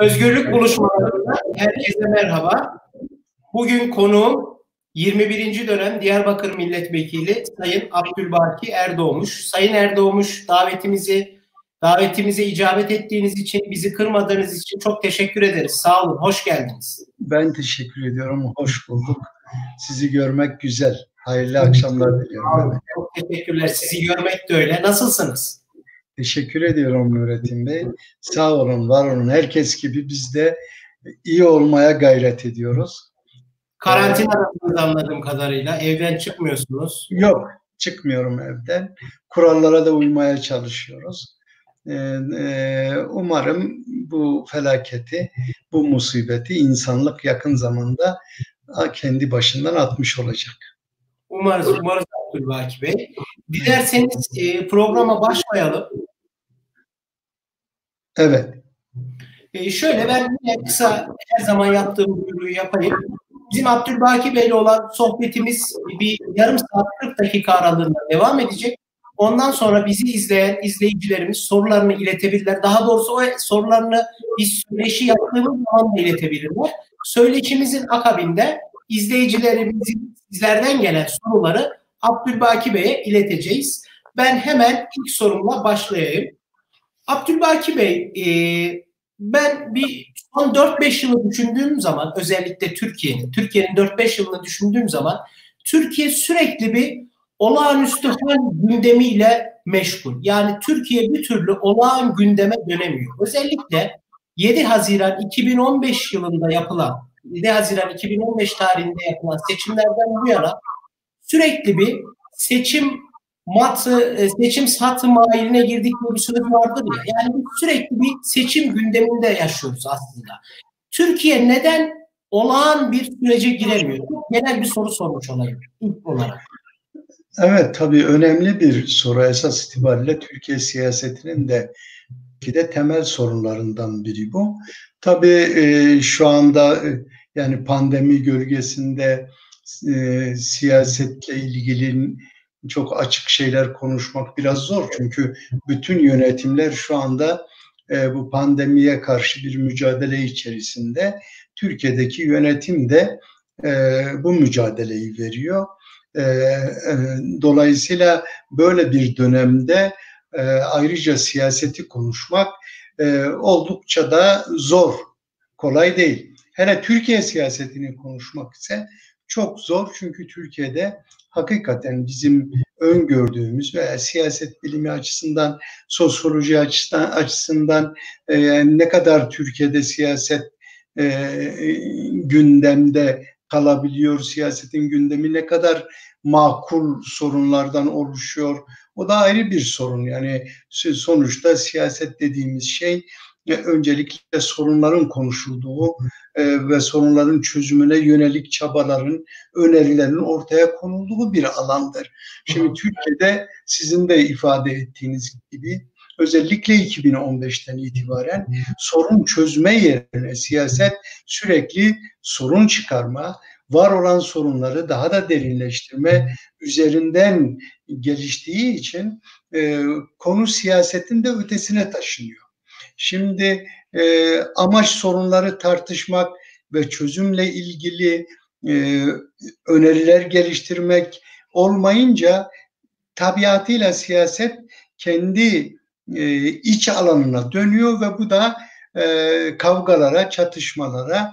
Özgürlük buluşmalarında herkese merhaba. Bugün konuğum 21. dönem Diyarbakır Milletvekili Sayın Abdulbaki Erdoğmuş. Sayın Erdoğmuş, davetimize icabet ettiğiniz için, bizi kırmadığınız için çok teşekkür ederiz. Sağ olun, hoş geldiniz. Ben teşekkür ediyorum, hoş bulduk. Sizi görmek güzel. Hayırlı akşamlar diliyorum. Çok teşekkürler, sizi görmek de öyle. Nasılsınız? Teşekkür ediyorum Nurettin Bey. Sağ olun, var olun. Herkes gibi biz de iyi olmaya gayret ediyoruz. Karantinadasınız anladığım kadarıyla. Evden çıkmıyorsunuz. Yok, çıkmıyorum evden. Kurallara da uymaya çalışıyoruz. Umarım bu felaketi, bu musibeti insanlık yakın zamanda kendi başından atmış olacak. Umarız Abdulbaki Bey. Dilerseniz programa başlayalım. Evet. Şöyle ben kısa her zaman yaptığım duyuruyu yapayım. Bizim Abdulbaki Bey'le olan sohbetimiz bir yarım saat 40 dakika aralığında devam edecek. Ondan sonra bizi izleyen izleyicilerimiz sorularını iletebilirler. Daha doğrusu o sorularını biz söyleşi yaptığımız zaman da iletebilirler. Söyleşimizin akabinde izleyicilerimizin sizlerden gelen soruları Abdulbaki Bey'e ileteceğiz. Ben hemen ilk sorumla başlayayım. Abdulbaki Bey, ben bir son 4-5 yılı düşündüğüm zaman, özellikle Türkiye'nin 4-5 yılını düşündüğüm zaman, Türkiye sürekli bir olağanüstü hal gündemiyle meşgul. Yani Türkiye bir türlü olağan gündeme dönemiyor. Özellikle 7 Haziran 2015 yılında yapılan, 7 Haziran 2015 tarihinde yapılan seçimlerden bu yana sürekli bir seçim satı mailine girdikleri bir süreç vardır ya. Yani sürekli bir seçim gündeminde yaşıyoruz aslında. Türkiye neden olağan bir sürece giremiyor? Genel bir soru sormuş olayım ilk olarak. Evet, tabii önemli bir soru. Esas itibariyle Türkiye siyasetinin de temel sorunlarından biri bu. Tabii şu anda yani pandemi gölgesinde siyasetle ilgili çok açık şeyler konuşmak biraz zor. Çünkü bütün yönetimler şu anda bu pandemiye karşı bir mücadele içerisinde. Türkiye'deki yönetim de bu mücadeleyi veriyor. Dolayısıyla böyle bir dönemde ayrıca siyaseti konuşmak oldukça da zor, kolay değil. Hele Türkiye siyasetini konuşmak ise çok zor, çünkü Türkiye'de hakikaten bizim öngördüğümüz veya siyaset bilimi açısından, sosyoloji açısından ne kadar Türkiye'de siyaset gündemde kalabiliyor, siyasetin gündemi ne kadar makul sorunlardan oluşuyor. O da ayrı bir sorun. Yani sonuçta siyaset dediğimiz şey öncelikle sorunların konuşulduğu ve sorunların çözümüne yönelik çabaların, önerilerin ortaya konulduğu bir alandır. Şimdi Türkiye'de sizin de ifade ettiğiniz gibi özellikle 2015'ten itibaren sorun çözme yerine siyaset sürekli sorun çıkarma, var olan sorunları daha da derinleştirme üzerinden geliştiği için konu siyasetin de ötesine taşınıyor. Şimdi amaç sorunları tartışmak ve çözümle ilgili öneriler geliştirmek olmayınca tabiatıyla siyaset kendi iç alanına dönüyor ve bu da kavgalara, çatışmalara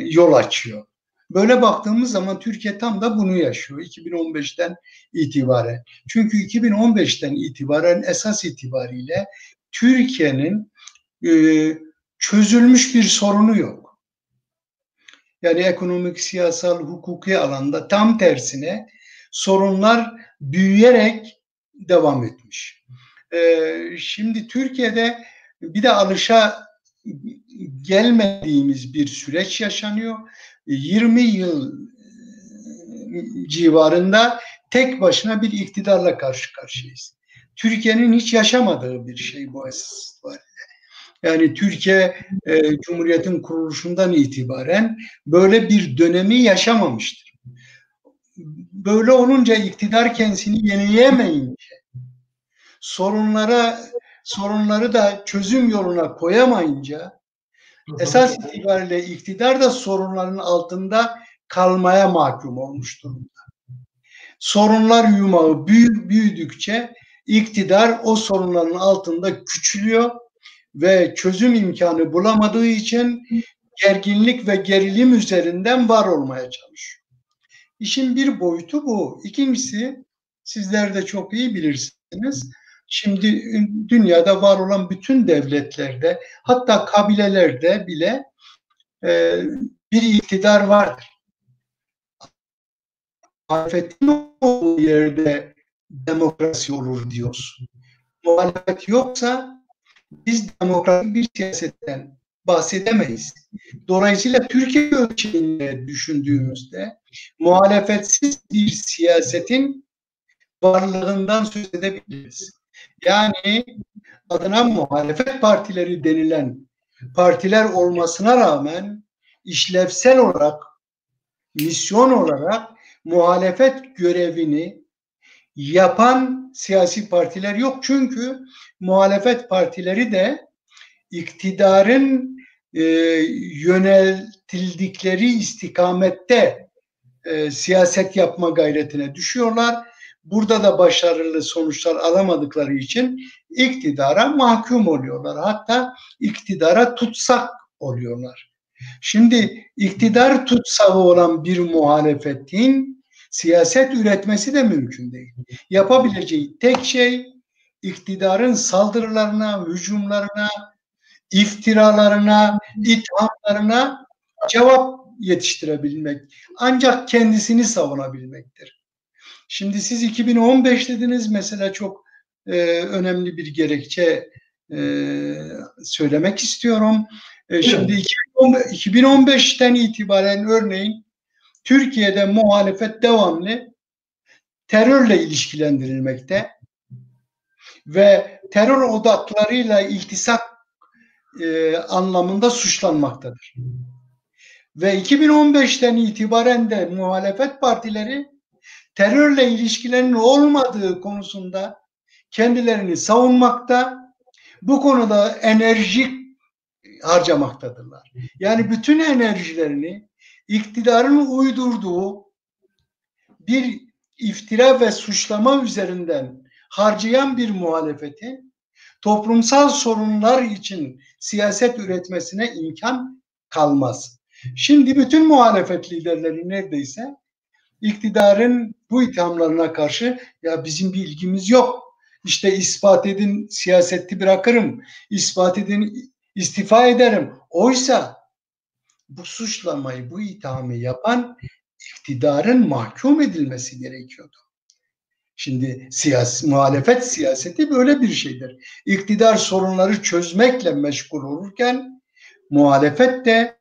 yol açıyor. Böyle baktığımız zaman Türkiye tam da bunu yaşıyor 2015'ten itibaren. Çünkü 2015'ten itibaren esas itibariyle Türkiye'nin çözülmüş bir sorunu yok. Yani ekonomik, siyasal, hukuki alanda tam tersine sorunlar büyüyerek devam etmiş. Şimdi Türkiye'de bir de alışa gelmediğimiz bir süreç yaşanıyor. 20 yıl civarında tek başına bir iktidarla karşı karşıyayız. Türkiye'nin hiç yaşamadığı bir şey bu esas itibariyle. Yani Türkiye Cumhuriyet'in kuruluşundan itibaren böyle bir dönemi yaşamamıştır. Böyle olunca iktidar kendisini yenileyemeyince, sorunlara sorunları da çözüm yoluna koyamayınca esas itibariyle iktidar da sorunların altında kalmaya mahkum olmuş durumda. Sorunlar yumağı büyüdükçe iktidar o sorunların altında küçülüyor ve çözüm imkanı bulamadığı için gerginlik ve gerilim üzerinden var olmaya çalışıyor. İşin bir boyutu bu. İkincisi, sizler de çok iyi bilirsiniz. Şimdi dünyada var olan bütün devletlerde, hatta kabilelerde bile bir iktidar vardır. Muhalefetin olduğu yerde demokrasi olur diyorsun. Muhalefet yoksa biz demokratik bir siyasetten bahsedemeyiz. Dolayısıyla Türkiye ölçeğinde düşündüğümüzde muhalefetsiz bir siyasetin varlığından söz edebiliriz. Yani adına muhalefet partileri denilen partiler olmasına rağmen işlevsel olarak, misyon olarak muhalefet görevini yapan siyasi partiler yok. Çünkü muhalefet partileri de iktidarın yöneltildikleri istikamette siyaset yapma gayretine düşüyorlar. Burada da başarılı sonuçlar alamadıkları için iktidara mahkum oluyorlar. Hatta iktidara tutsak oluyorlar. Şimdi iktidar tutsağı olan bir muhalefetin siyaset üretmesi de mümkün değil. Yapabileceği tek şey iktidarın saldırılarına, hücumlarına, iftiralarına, ithamlarına cevap yetiştirebilmek. Ancak kendisini savunabilmektir. Şimdi siz 2015 dediniz mesela, çok önemli bir gerekçe söylemek istiyorum. Şimdi 2015'ten itibaren örneğin Türkiye'de muhalefet devamlı terörle ilişkilendirilmekte ve terör odaklarıyla iltisak anlamında suçlanmaktadır. Ve 2015'ten itibaren de muhalefet partileri terörle ilişkilerinin olmadığı konusunda kendilerini savunmakta, bu konuda enerjik harcamaktadırlar. Yani bütün enerjilerini iktidarın uydurduğu bir iftira ve suçlama üzerinden harcayan bir muhalefeti toplumsal sorunlar için siyaset üretmesine imkan kalmaz. Şimdi bütün muhalefet liderleri neredeyse iktidarın bu ithamlarına karşı ya bizim bir ilgimiz yok, İşte ispat edin siyaseti bırakırım, ispat edin istifa ederim. Oysa bu suçlamayı, bu ithamı yapan iktidarın mahkum edilmesi gerekiyordu. Şimdi muhalefet siyaseti böyle bir şeydir. İktidar sorunları çözmekle meşgul olurken muhalefet de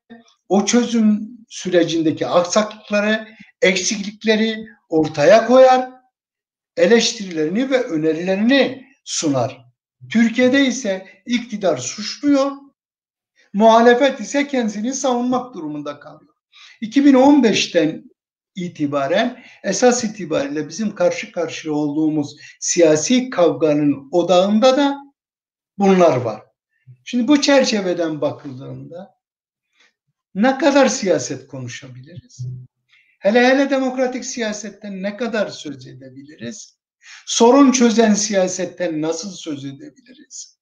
o çözüm sürecindeki aksaklıkları, eksiklikleri ortaya koyar, eleştirilerini ve önerilerini sunar. Türkiye'de ise iktidar suçluyor, muhalefet ise kendisini savunmak durumunda kalıyor. 2015'ten itibaren esas itibariyle bizim karşı karşıya olduğumuz siyasi kavganın odağında da bunlar var. Şimdi bu çerçeveden bakıldığında ne kadar siyaset konuşabiliriz? Hele hele demokratik siyasetten ne kadar söz edebiliriz? Sorun çözen siyasetten nasıl söz edebiliriz?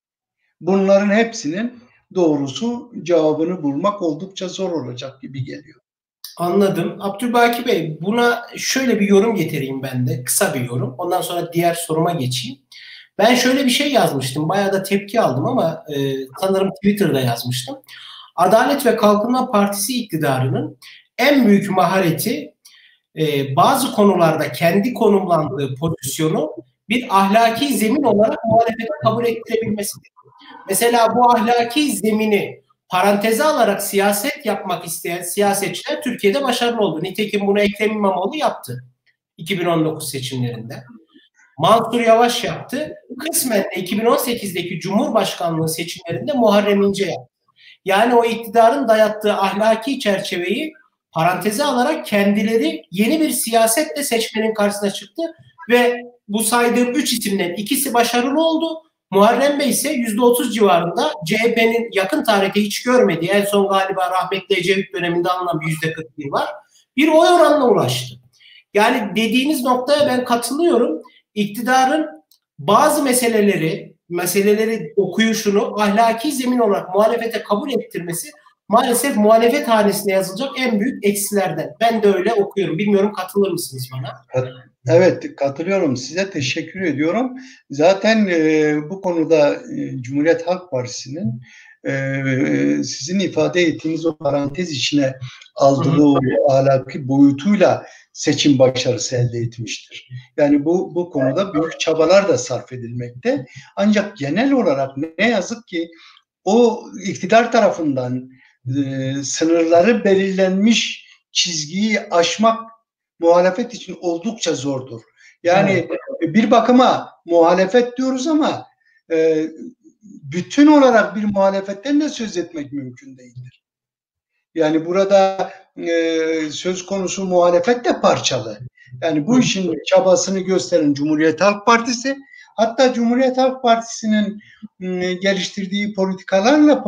Bunların hepsinin doğrusu, cevabını bulmak oldukça zor olacak gibi geliyor. Anladım. Abdulbaki Bey, buna şöyle bir yorum getireyim ben de. Kısa bir yorum. Ondan sonra diğer soruma geçeyim. Ben şöyle bir şey yazmıştım. Bayağı da tepki aldım ama sanırım Twitter'da yazmıştım. Adalet ve Kalkınma Partisi iktidarının en büyük mahareti bazı konularda kendi konumlandığı pozisyonu bir ahlaki zemin olarak muhalefete kabul ettirebilmesidir. Mesela bu ahlaki zemini paranteze alarak siyaset yapmak isteyen siyasetçiler Türkiye'de başarılı oldu. Nitekim bunu Ekrem İmamoğlu yaptı 2019 seçimlerinde. Mansur Yavaş yaptı. Kısmen 2018'deki Cumhurbaşkanlığı seçimlerinde Muharrem İnce yaptı. Yani o iktidarın dayattığı ahlaki çerçeveyi paranteze alarak kendileri yeni bir siyasetle seçmenin karşısına çıktı ve bu saydığım 3 isimden ikisi başarılı oldu. Muharrem Bey ise %30 civarında CHP'nin yakın tarihte hiç görmediği, en son galiba rahmetli Ecevit döneminde alınan bir %41 var. Bir oy oranına ulaştı. Yani dediğiniz noktaya ben katılıyorum. İktidarın bazı meseleleri okuyuşunu ahlaki zemin olarak muhalefete kabul ettirmesi maalesef muhalefet hanesine yazılacak en büyük eksilerden. Ben de öyle okuyorum. Bilmiyorum katılır mısınız bana? Evet, katılıyorum. Size teşekkür ediyorum. Zaten bu konuda Cumhuriyet Halk Partisi'nin sizin ifade ettiğiniz o parantez içine aldığı o ahlaki boyutuyla seçim başarısı elde etmiştir. Yani bu konuda büyük çabalar da sarf edilmekte. Ancak genel olarak ne yazık ki o iktidar tarafından sınırları belirlenmiş çizgiyi aşmak muhalefet için oldukça zordur. Yani bir bakıma muhalefet diyoruz ama bütün olarak bir muhalefetten de söz etmek mümkün değildir. Yani burada söz konusu muhalefet de parçalı. Yani bu işin çabasını gösteren Cumhuriyet Halk Partisi, hatta Cumhuriyet Halk Partisi'nin geliştirdiği politikalarla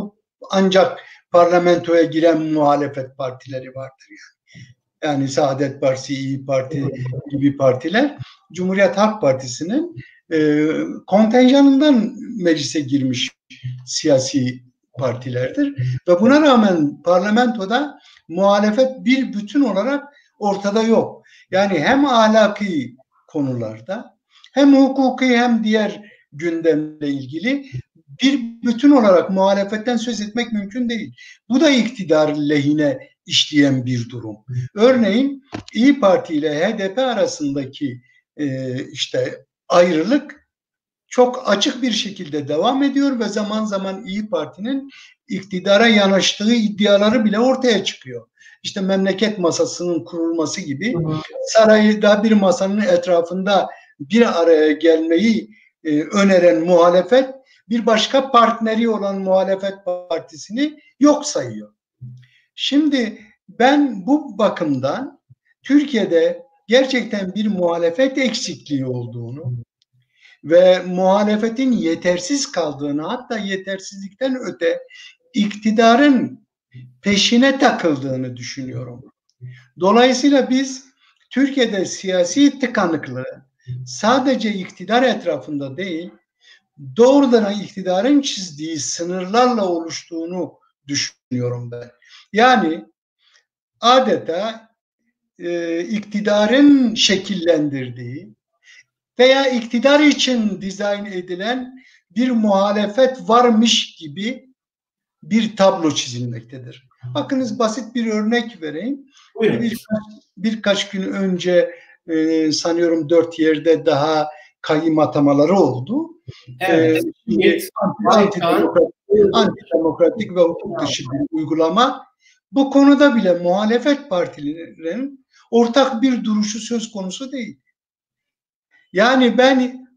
ancak parlamentoya giren muhalefet partileri vardır yani. Yani Saadet Partisi, İYİ Parti gibi partiler Cumhuriyet Halk Partisi'nin kontenjanından meclise girmiş siyasi partilerdir. Ve buna rağmen parlamentoda muhalefet bir bütün olarak ortada yok. Yani hem ahlaki konularda hem hukuki hem diğer gündemle ilgili bir bütün olarak muhalefetten söz etmek mümkün değil. Bu da iktidar lehine işleyen bir durum. Örneğin İYİ Parti ile HDP arasındaki işte ayrılık çok açık bir şekilde devam ediyor ve zaman zaman İYİ Parti'nin iktidara yanaştığı iddiaları bile ortaya çıkıyor. İşte memleket masasının kurulması gibi, sarayda bir masanın etrafında bir araya gelmeyi öneren muhalefet bir başka partneri olan muhalefet partisini yok sayıyor. Şimdi ben bu bakımdan Türkiye'de gerçekten bir muhalefet eksikliği olduğunu ve muhalefetin yetersiz kaldığını, hatta yetersizlikten öte iktidarın peşine takıldığını düşünüyorum. Dolayısıyla biz Türkiye'de siyasi tıkanıklığı sadece iktidar etrafında değil, doğrudan iktidarın çizdiği sınırlarla oluştuğunu düşünüyorum ben. Yani adeta iktidarın şekillendirdiği veya iktidar için dizayn edilen bir muhalefet varmış gibi bir tablo çizilmektedir. Bakınız, basit bir örnek vereyim. Birkaç gün önce sanıyorum 4 yerde daha kayyım atamaları oldu. Evet. Antidemokratik ve hukuk dışı bir uygulama. Bu konuda bile muhalefet partilerinin ortak bir duruşu söz konusu değil. Yani ben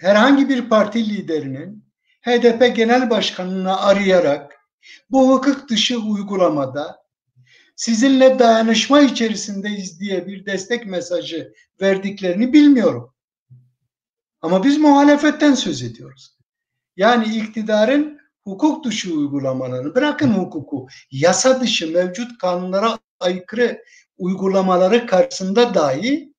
herhangi bir parti liderinin HDP Genel Başkanı'na arayarak bu hukuk dışı uygulamada sizinle dayanışma içerisindeyiz diye bir destek mesajı verdiklerini bilmiyorum. Ama biz muhalefetten söz ediyoruz. Yani iktidarın hukuk dışı uygulamalarını, bırakın hukuku, yasa dışı mevcut kanunlara aykırı uygulamaları karşısında dahi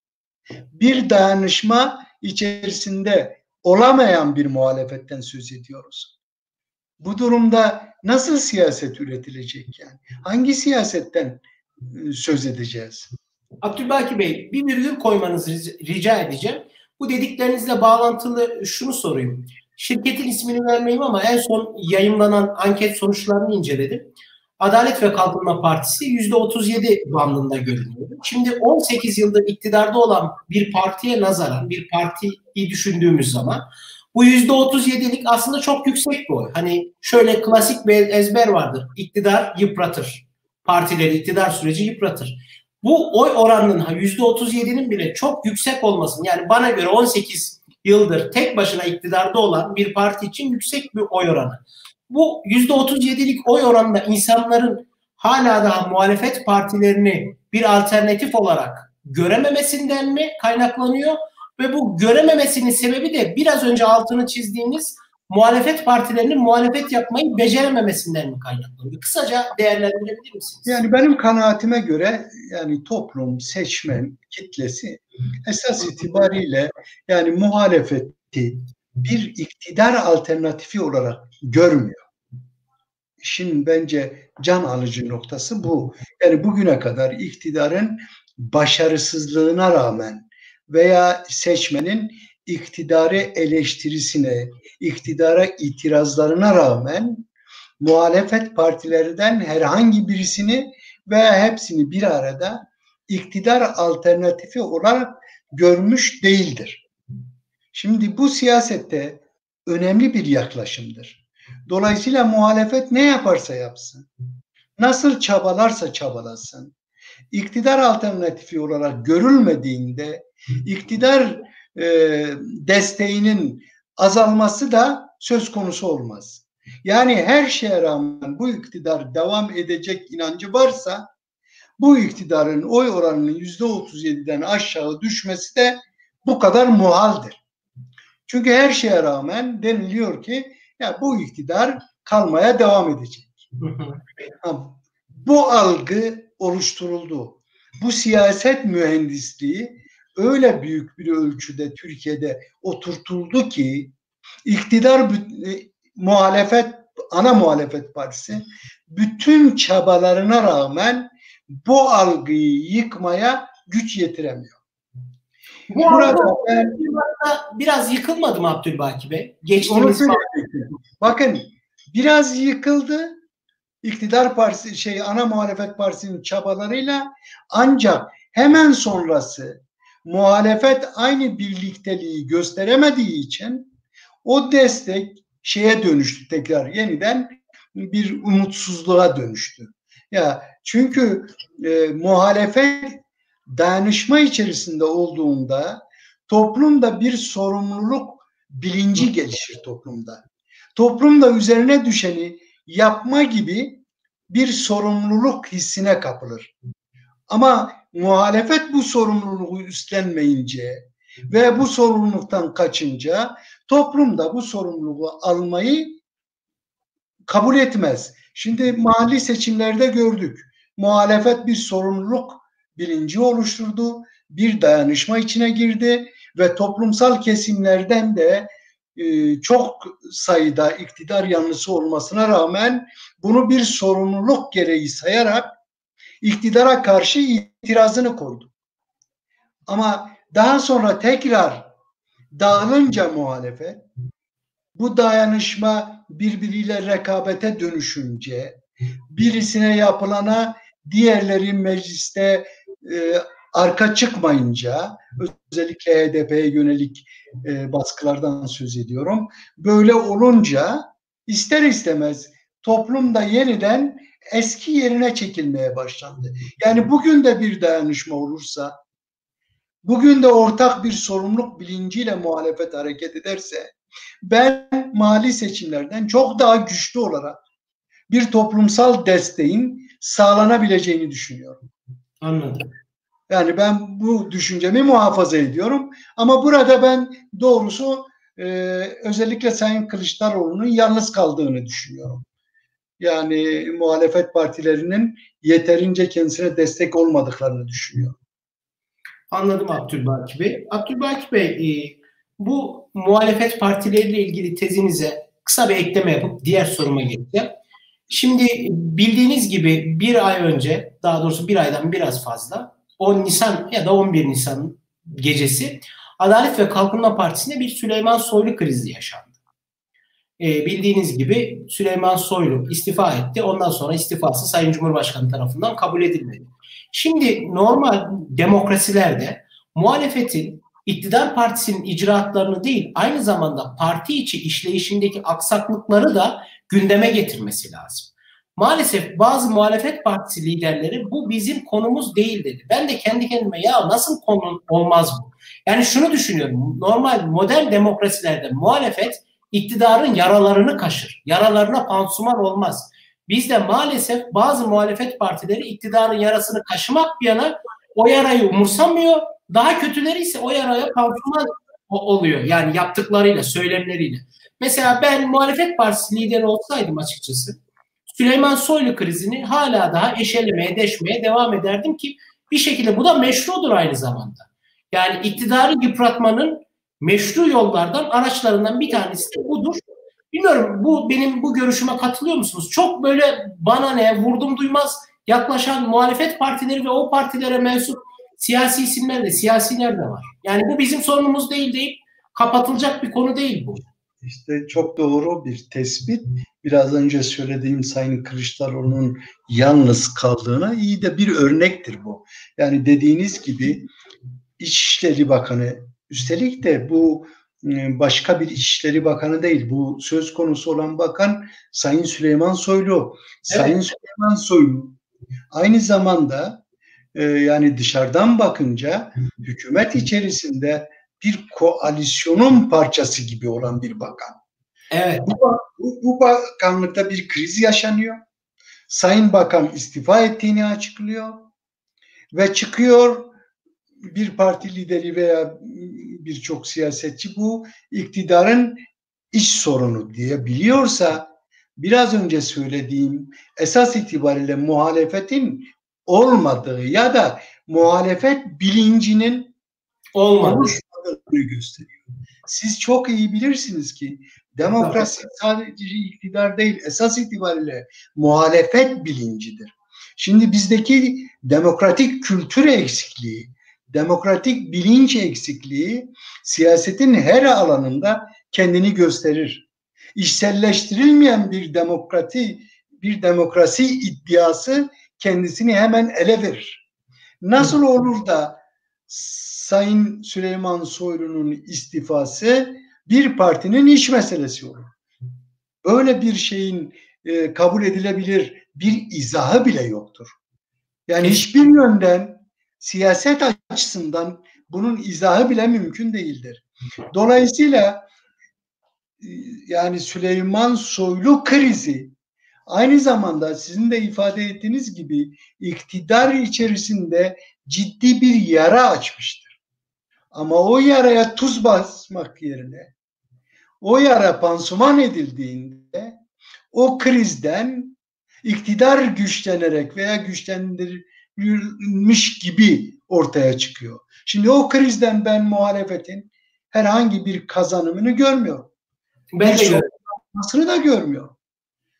bir dayanışma içerisinde olamayan bir muhalefetten söz ediyoruz. Bu durumda nasıl siyaset üretilecek yani? Hangi siyasetten söz edeceğiz? Abdulbaki Bey, bir virgül koymanızı rica edeceğim. Bu dediklerinizle bağlantılı şunu sorayım. Şirketin ismini vermeyeyim ama en son yayımlanan anket sonuçlarını inceledim. Adalet ve Kalkınma Partisi %37 bandında görünüyordu. Şimdi 18 yıldır iktidarda olan bir partiye nazaran, bir partiyi düşündüğümüz zaman bu %37'lik aslında çok yüksek bir oy. Hani şöyle klasik bir ezber vardır. İktidar yıpratır. Partileri, iktidar süreci yıpratır. Bu oy oranının %37'nin bile çok yüksek olmasın. Yani bana göre 18 yıldır tek başına iktidarda olan bir parti için yüksek bir oy oranı. Bu %37'lik oy oranında insanların hala daha muhalefet partilerini bir alternatif olarak görememesinden mi kaynaklanıyor? Ve bu görememesinin sebebi de biraz önce altını çizdiğiniz muhalefet partilerinin muhalefet yapmayı becerememesinden mi kaynaklanıyor? Kısaca değerlendirebilir misiniz? Yani benim kanaatime göre yani toplum, seçmen kitlesi esas itibariyle yani muhalefeti bir iktidar alternatifi olarak görmüyor. İşin bence can alıcı noktası bu. Yani bugüne kadar iktidarın başarısızlığına rağmen veya seçmenin iktidarı eleştirisine, iktidara itirazlarına rağmen muhalefet partilerinden herhangi birisini veya hepsini bir arada iktidar alternatifi olarak görmüş değildir. Şimdi bu siyasette önemli bir yaklaşımdır. Dolayısıyla muhalefet ne yaparsa yapsın, nasıl çabalarsa çabalasın, iktidar alternatifi olarak görülmediğinde iktidar desteğinin azalması da söz konusu olmaz. Yani her şeye rağmen bu iktidar devam edecek inancı varsa bu iktidarın oy oranının %37'den aşağı düşmesi de bu kadar muhaldir. Çünkü her şeye rağmen deniliyor ki ya bu iktidar kalmaya devam edecek. Bu algı oluşturuldu. Bu siyaset mühendisliği öyle büyük bir ölçüde Türkiye'de oturtuldu ki iktidar muhalefet, ana muhalefet partisi bütün çabalarına rağmen bu algıyı yıkmaya güç yetiremiyor. Bu arada biraz yıkılmadı mı Abdulbaki Bey? Geçtiğimiz bakın biraz yıkıldı. İktidar partisi ana muhalefet partisinin çabalarıyla ancak hemen sonrası muhalefet aynı birlikteliği gösteremediği için o destek dönüştü tekrar yeniden bir umutsuzluğa dönüştü. Ya çünkü muhalefet dayanışma içerisinde olduğunda toplumda bir sorumluluk bilinci gelişir toplumda. Toplumda üzerine düşeni yapma gibi bir sorumluluk hissine kapılır. Ama muhalefet bu sorumluluğu üstlenmeyince ve bu sorumluluktan kaçınca toplumda bu sorumluluğu almayı kabul etmez. Şimdi mahalli seçimlerde gördük. Muhalefet bir sorumluluk bilinci oluşturdu, bir dayanışma içine girdi ve toplumsal kesimlerden de çok sayıda iktidar yanlısı olmasına rağmen bunu bir sorumluluk gereği sayarak iktidara karşı itirazını koydu. Ama daha sonra tekrar dağılınca muhalefet, bu dayanışma birbiriyle rekabete dönüşünce, birisine yapılana diğerleri mecliste arka çıkmayınca, özellikle HDP'ye yönelik baskılardan söz ediyorum, böyle olunca ister istemez toplumda yeniden eski yerine çekilmeye başlandı. Yani bugün de bir dayanışma olursa, bugün de ortak bir sorumluluk bilinciyle muhalefet hareket ederse, ben mali seçimlerden çok daha güçlü olarak bir toplumsal desteğin sağlanabileceğini düşünüyorum. Anladım. Yani ben bu düşüncemi muhafaza ediyorum. Ama burada ben doğrusu özellikle Sayın Kılıçdaroğlu'nun yalnız kaldığını düşünüyorum. Yani muhalefet partilerinin yeterince kendisine destek olmadıklarını düşünüyorum. Anladım Abdulbaki Bey. Abdulbaki Bey, bu muhalefet partileriyle ilgili tezinize kısa bir ekleme yapıp diğer soruma geçeceğim. Şimdi bildiğiniz gibi bir ay önce, daha doğrusu bir aydan biraz fazla, 10 Nisan ya da 11 Nisan gecesi Adalet ve Kalkınma Partisi'nde bir Süleyman Soylu krizi yaşandı. Bildiğiniz gibi Süleyman Soylu istifa etti. Ondan sonra istifası Sayın Cumhurbaşkanı tarafından kabul edilmedi. Şimdi normal demokrasilerde muhalefetin iktidar partisinin icraatlarını değil, aynı zamanda parti içi işleyişindeki aksaklıkları da gündeme getirmesi lazım. Maalesef bazı muhalefet partisi liderleri bu bizim konumuz değil dedi. Ben de kendi kendime ya nasıl konu olmaz bu? Yani şunu düşünüyorum. Normal modern demokrasilerde muhalefet iktidarın yaralarını kaşır. Yaralarına pansuman olmaz. Bizde maalesef bazı muhalefet partileri iktidarın yarasını kaşımak bir yana o yarayı umursamıyor. Daha kötüleri ise o yaraya pansuman oluyor. Yani yaptıklarıyla, söylemleriyle. Mesela ben Muhalefet Partisi lideri olsaydım açıkçası Süleyman Soylu krizini hala daha eşelemeye, deşmeye devam ederdim ki bir şekilde bu da meşrudur aynı zamanda. Yani iktidarı yıpratmanın meşru yollardan, araçlarından bir tanesi de budur. Bilmiyorum, bu benim bu görüşüme katılıyor musunuz? Çok böyle bana ne, vurdum duymaz yaklaşan muhalefet partileri ve o partilere mensup siyasi isimler de, siyasiler de var. Yani bu bizim sorunumuz değil deyip kapatılacak bir konu değil bu. İşte çok doğru bir tespit. Biraz önce söylediğim Sayın Kılıçdaroğlu'nun yalnız kaldığına iyi de bir örnektir bu. Yani dediğiniz gibi İçişleri Bakanı, üstelik de bu başka bir İçişleri Bakanı değil, bu söz konusu olan bakan Sayın Süleyman Soylu. Evet. Sayın Süleyman Soylu aynı zamanda yani dışarıdan bakınca hükümet içerisinde bir koalisyonun parçası gibi olan bir bakan. Evet. Bu bakanlıkta bir kriz yaşanıyor. Sayın Bakan istifa ettiğini açıklıyor ve çıkıyor bir parti lideri veya birçok siyasetçi bu iktidarın iç sorunu diyebiliyorsa, biraz önce söylediğim esas itibariyle muhalefetin olmadığı ya da muhalefet bilincinin olmadığını gösteriyor. Siz çok iyi bilirsiniz ki demokrasi sadece iktidar değil, esas itibariyle muhalefet bilincidir. Şimdi bizdeki demokratik kültür eksikliği, demokratik bilinç eksikliği siyasetin her alanında kendini gösterir. İşselleştirilmeyen bir demokrasi iddiası kendisini hemen ele verir. Nasıl olur da Sayın Süleyman Soylu'nun istifası bir partinin iç meselesi olur? Böyle bir şeyin kabul edilebilir bir izahı bile yoktur. Yani hiçbir yönden, siyaset açısından bunun izahı bile mümkün değildir. Dolayısıyla yani Süleyman Soylu krizi aynı zamanda sizin de ifade ettiğiniz gibi iktidar içerisinde ciddi bir yara açmıştır. Ama o yaraya tuz basmak yerine, o yara pansuman edildiğinde o krizden iktidar güçlenerek veya güçlendirilmiş gibi ortaya çıkıyor. Şimdi o krizden ben muhalefetin herhangi bir kazanımını görmüyorum. Ben de sorununu da görmüyorum.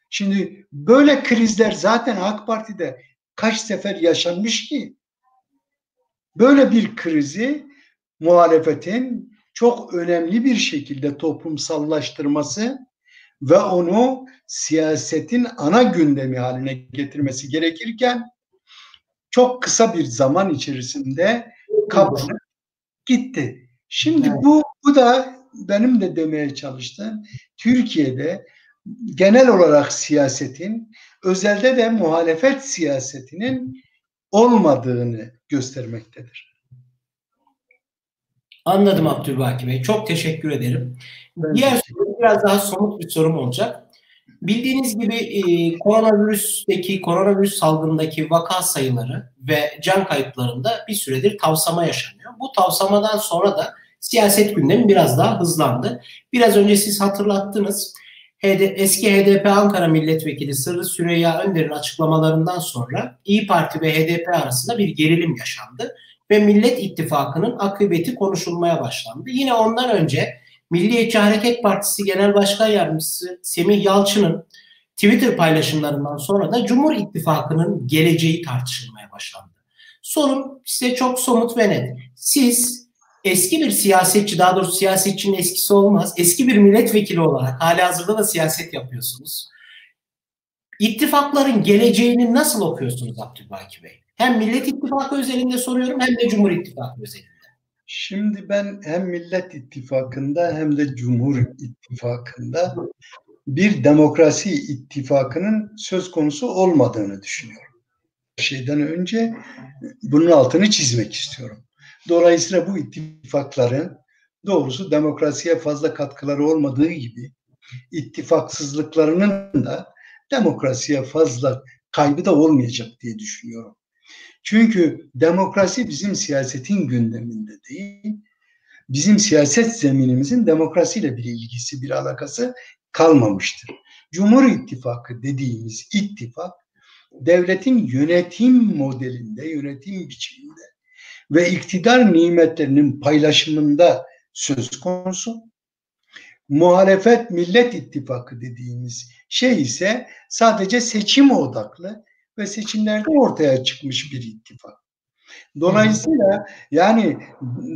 Şimdi böyle krizler zaten AK Parti'de kaç sefer yaşanmış ki? Böyle bir krizi muhalefetin çok önemli bir şekilde toplumsallaştırması ve onu siyasetin ana gündemi haline getirmesi gerekirken çok kısa bir zaman içerisinde kapanıp gitti. Şimdi bu da benim de demeye çalıştığım, Türkiye'de genel olarak siyasetin, özelde de muhalefet siyasetinin olmadığını göstermektedir. Anladım Abdülbaki Bey. Çok teşekkür ederim. Evet. Diğer soru biraz daha somut bir sorum olacak. Bildiğiniz gibi koronavirüs salgındaki vaka sayıları ve can kayıplarında bir süredir tavsama yaşanıyor. Bu tavsamadan sonra da siyaset gündemi biraz daha hızlandı. Biraz önce siz hatırlattınız. Eski HDP Ankara Milletvekili Sırrı Süreyya Önder'in açıklamalarından sonra İYİ Parti ve HDP arasında bir gerilim yaşandı ve Millet İttifakı'nın akıbeti konuşulmaya başlandı. Yine ondan önce Milliyetçi Hareket Partisi Genel Başkan Yardımcısı Semih Yalçın'ın Twitter paylaşımlarından sonra da Cumhur İttifakı'nın geleceği tartışılmaya başlandı. Sorum size çok somut ve net. Siz eski bir siyasetçi, daha doğrusu siyasetçinin eskisi olmaz, eski bir milletvekili olarak halihazırda da siyaset yapıyorsunuz. İttifakların geleceğini nasıl okuyorsunuz Abdülbaki Bey? Hem Millet İttifakı özelinde soruyorum hem de Cumhur İttifakı özelinde. Şimdi ben hem Millet İttifakı'nda hem de Cumhur İttifakı'nda bir demokrasi ittifakının söz konusu olmadığını düşünüyorum. Her şeyden önce bunun altını çizmek istiyorum. Dolayısıyla bu ittifakların doğrusu demokrasiye fazla katkıları olmadığı gibi ittifaksızlıklarının da demokrasiye fazla kaybı da olmayacak diye düşünüyorum. Çünkü demokrasi bizim siyasetin gündeminde değil, bizim siyaset zeminimizin demokrasiyle bir ilgisi, bir alakası kalmamıştır. Cumhur İttifakı dediğimiz ittifak, devletin yönetim modelinde, yönetim biçiminde ve iktidar nimetlerinin paylaşımında söz konusu. Muhalefet Millet İttifakı dediğimiz şey ise sadece seçim odaklı ve seçimlerde ortaya çıkmış bir ittifak. Dolayısıyla yani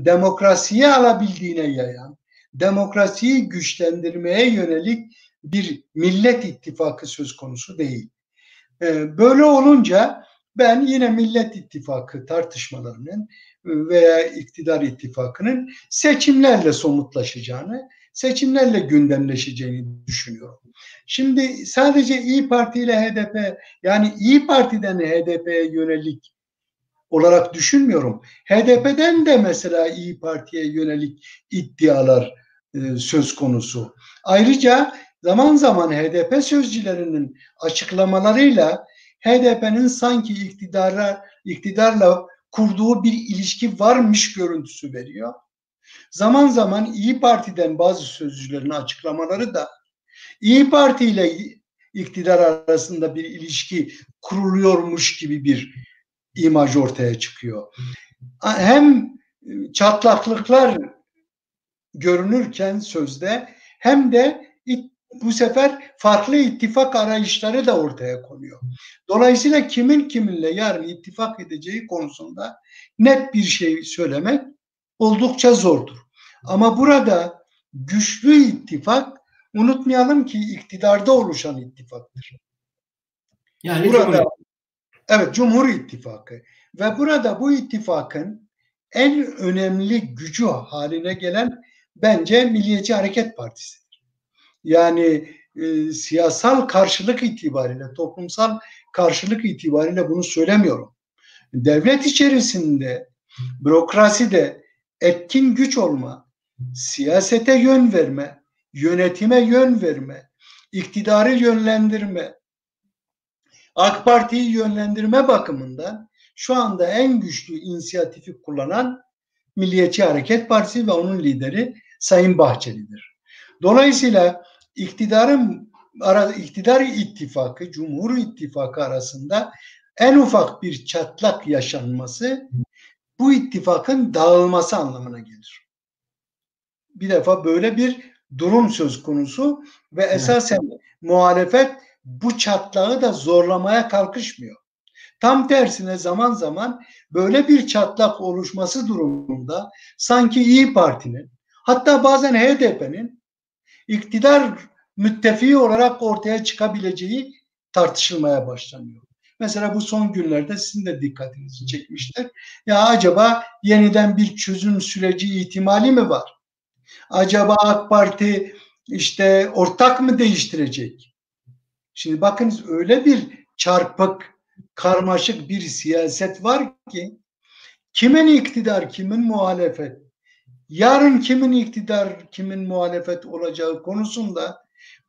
demokrasiyi alabildiğine yayan, demokrasiyi güçlendirmeye yönelik bir Millet İttifakı söz konusu değil. Böyle olunca ben yine Millet İttifakı tartışmalarının veya iktidar ittifakının seçimlerle somutlaşacağını, seçimlerle gündemleşeceğini düşünüyorum. Şimdi sadece İYİ Parti ile HDP, yani İYİ Parti'den HDP'ye yönelik olarak düşünmüyorum. HDP'den de mesela İYİ Parti'ye yönelik iddialar söz konusu. Ayrıca zaman zaman HDP sözcülerinin açıklamalarıyla HDP'nin sanki iktidarla kurduğu bir ilişki varmış görüntüsü veriyor. Zaman zaman İYİ Parti'den bazı sözcülerin açıklamaları da İYİ Parti ile iktidar arasında bir ilişki kuruluyormuş gibi bir imaj ortaya çıkıyor. Hem çatlaklıklar görünürken sözde, hem de bu sefer farklı ittifak arayışları da ortaya konuyor. Dolayısıyla kimin kiminle yarın ittifak edeceği konusunda net bir şey söylemek oldukça zordur. Ama burada güçlü ittifak, unutmayalım ki iktidarda oluşan ittifaktır. Yani burada, evet, Cumhur İttifakı ve burada bu ittifakın en önemli gücü haline gelen bence Milliyetçi Hareket Partisi. Yani siyasal karşılık itibariyle, toplumsal karşılık itibariyle bunu söylemiyorum. Devlet içerisinde, bürokraside etkin güç olma, siyasete yön verme, yönetime yön verme, iktidarı yönlendirme, AK Parti'yi yönlendirme bakımından şu anda en güçlü inisiyatifi kullanan Milliyetçi Hareket Partisi ve onun lideri Sayın Bahçeli'dir. Dolayısıyla iktidar ittifakı, Cumhur İttifakı arasında en ufak bir çatlak yaşanması bu ittifakın dağılması anlamına gelir. Bir defa böyle bir durum söz konusu ve esasen muhalefet bu çatlağı da zorlamaya kalkışmıyor. Tam tersine zaman zaman böyle bir çatlak oluşması durumunda sanki İYİ Parti'nin, hatta bazen HDP'nin iktidar müttefiği olarak ortaya çıkabileceği tartışılmaya başlanıyor. Mesela bu son günlerde sizin de dikkatinizi çekmiştir. Ya acaba yeniden bir çözüm süreci ihtimali mi var? Acaba AK Parti işte ortak mı değiştirecek? Şimdi bakınız, öyle bir çarpık, karmaşık bir siyaset var ki kimin iktidar, kimin muhalefet, yarın kimin iktidar, kimin muhalefet olacağı konusunda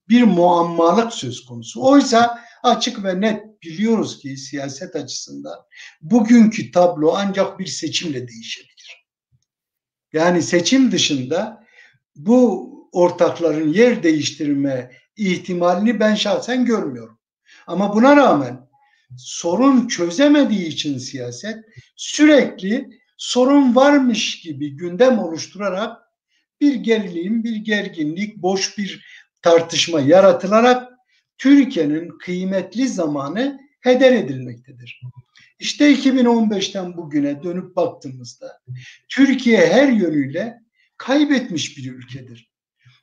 bir muammalık söz konusu. Oysa açık ve net biliyoruz ki siyaset açısından bugünkü tablo ancak bir seçimle değişebilir. Yani seçim dışında bu ortakların yer değiştirme ihtimalini ben şahsen görmüyorum. Ama buna rağmen sorun çözemediği için siyaset sürekli sorun varmış gibi gündem oluşturarak bir geriliğin, bir gerginlik, boş bir tartışma yaratılarak Türkiye'nin kıymetli zamanı heder edilmektedir. İşte 2015'ten bugüne dönüp baktığımızda Türkiye her yönüyle kaybetmiş bir ülkedir.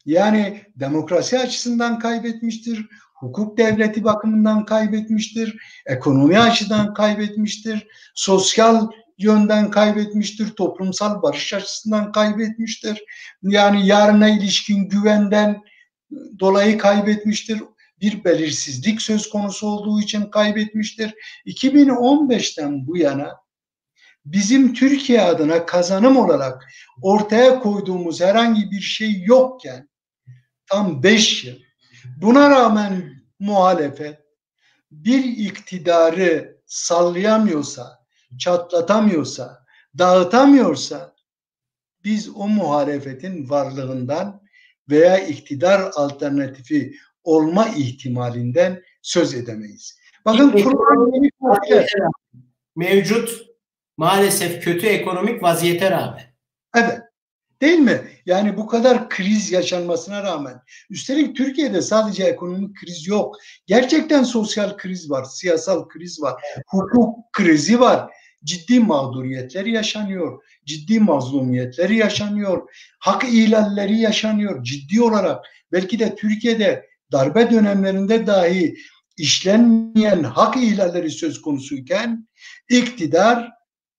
Yani demokrasi açısından kaybetmiştir, hukuk devleti bakımından kaybetmiştir, ekonomi açıdan kaybetmiştir, sosyal yönden kaybetmiştir, toplumsal barış açısından kaybetmiştir. Yani yarına ilişkin güvenden dolayı kaybetmiştir. Bir belirsizlik söz konusu olduğu için kaybetmiştir. 2015'ten bu yana bizim Türkiye adına kazanım olarak ortaya koyduğumuz herhangi bir şey yokken tam 5 yıl buna rağmen muhalefet bir iktidarı sallayamıyorsa, çatlatamıyorsa, dağıtamıyorsa biz o muhalefetin varlığından veya iktidar alternatifi olma ihtimalinden söz edemeyiz. Bakın mevcut maalesef kötü ekonomik vaziyete rağmen. Evet. Değil mi? Yani bu kadar kriz yaşanmasına rağmen. Üstelik Türkiye'de sadece ekonomik kriz yok. Gerçekten sosyal kriz var, siyasal kriz var, hukuk krizi var. Ciddi mağduriyetler yaşanıyor, ciddi mazlumiyetleri yaşanıyor, hak ihlalleri yaşanıyor ciddi olarak. Belki de Türkiye'de darbe dönemlerinde dahi işlenmeyen hak ihlalleri söz konusuyken iktidar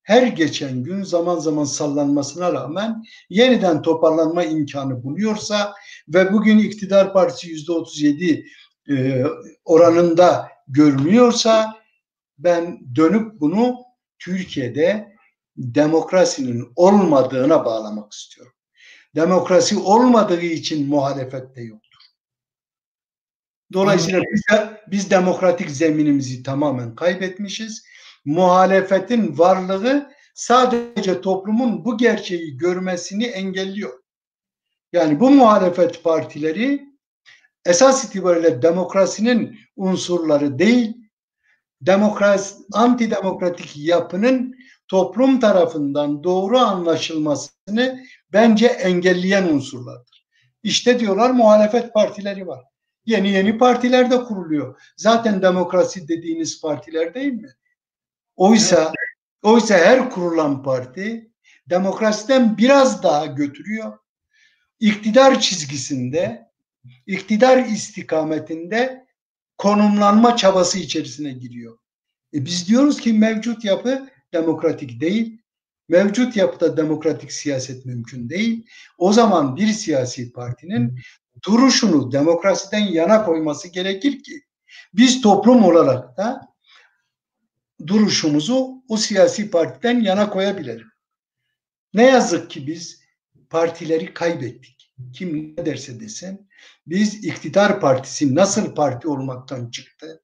her geçen gün zaman zaman sallanmasına rağmen yeniden toparlanma imkanı buluyorsa ve bugün iktidar partisi %37 oranında görünüyorsa ben dönüp bunu Türkiye'de demokrasinin olmadığına bağlamak istiyorum. Demokrasi olmadığı için muhalefet de yoktur. Dolayısıyla biz demokratik zeminimizi tamamen kaybetmişiz. Muhalefetin varlığı sadece toplumun bu gerçeği görmesini engelliyor. Yani bu muhalefet partileri esas itibariyle demokrasinin unsurları değil, antidemokratik yapının toplum tarafından doğru anlaşılmasını bence engelleyen unsurlardır. İşte diyorlar muhalefet partileri var. Yeni partiler de kuruluyor. Zaten demokrasi dediğiniz partiler değil mi? Oysa her kurulan parti demokrasiden biraz daha götürüyor. İktidar çizgisinde, iktidar istikametinde konumlanma çabası içerisine giriyor. Biz diyoruz ki mevcut yapı demokratik değil. Mevcut yapıda demokratik siyaset mümkün değil. O zaman bir siyasi partinin duruşunu demokrasiden yana koyması gerekir ki biz toplum olarak da duruşumuzu o siyasi partiden yana koyabilirim. Ne yazık ki biz partileri kaybettik. Kim ne derse desin. Biz iktidar partisi nasıl parti olmaktan çıktı?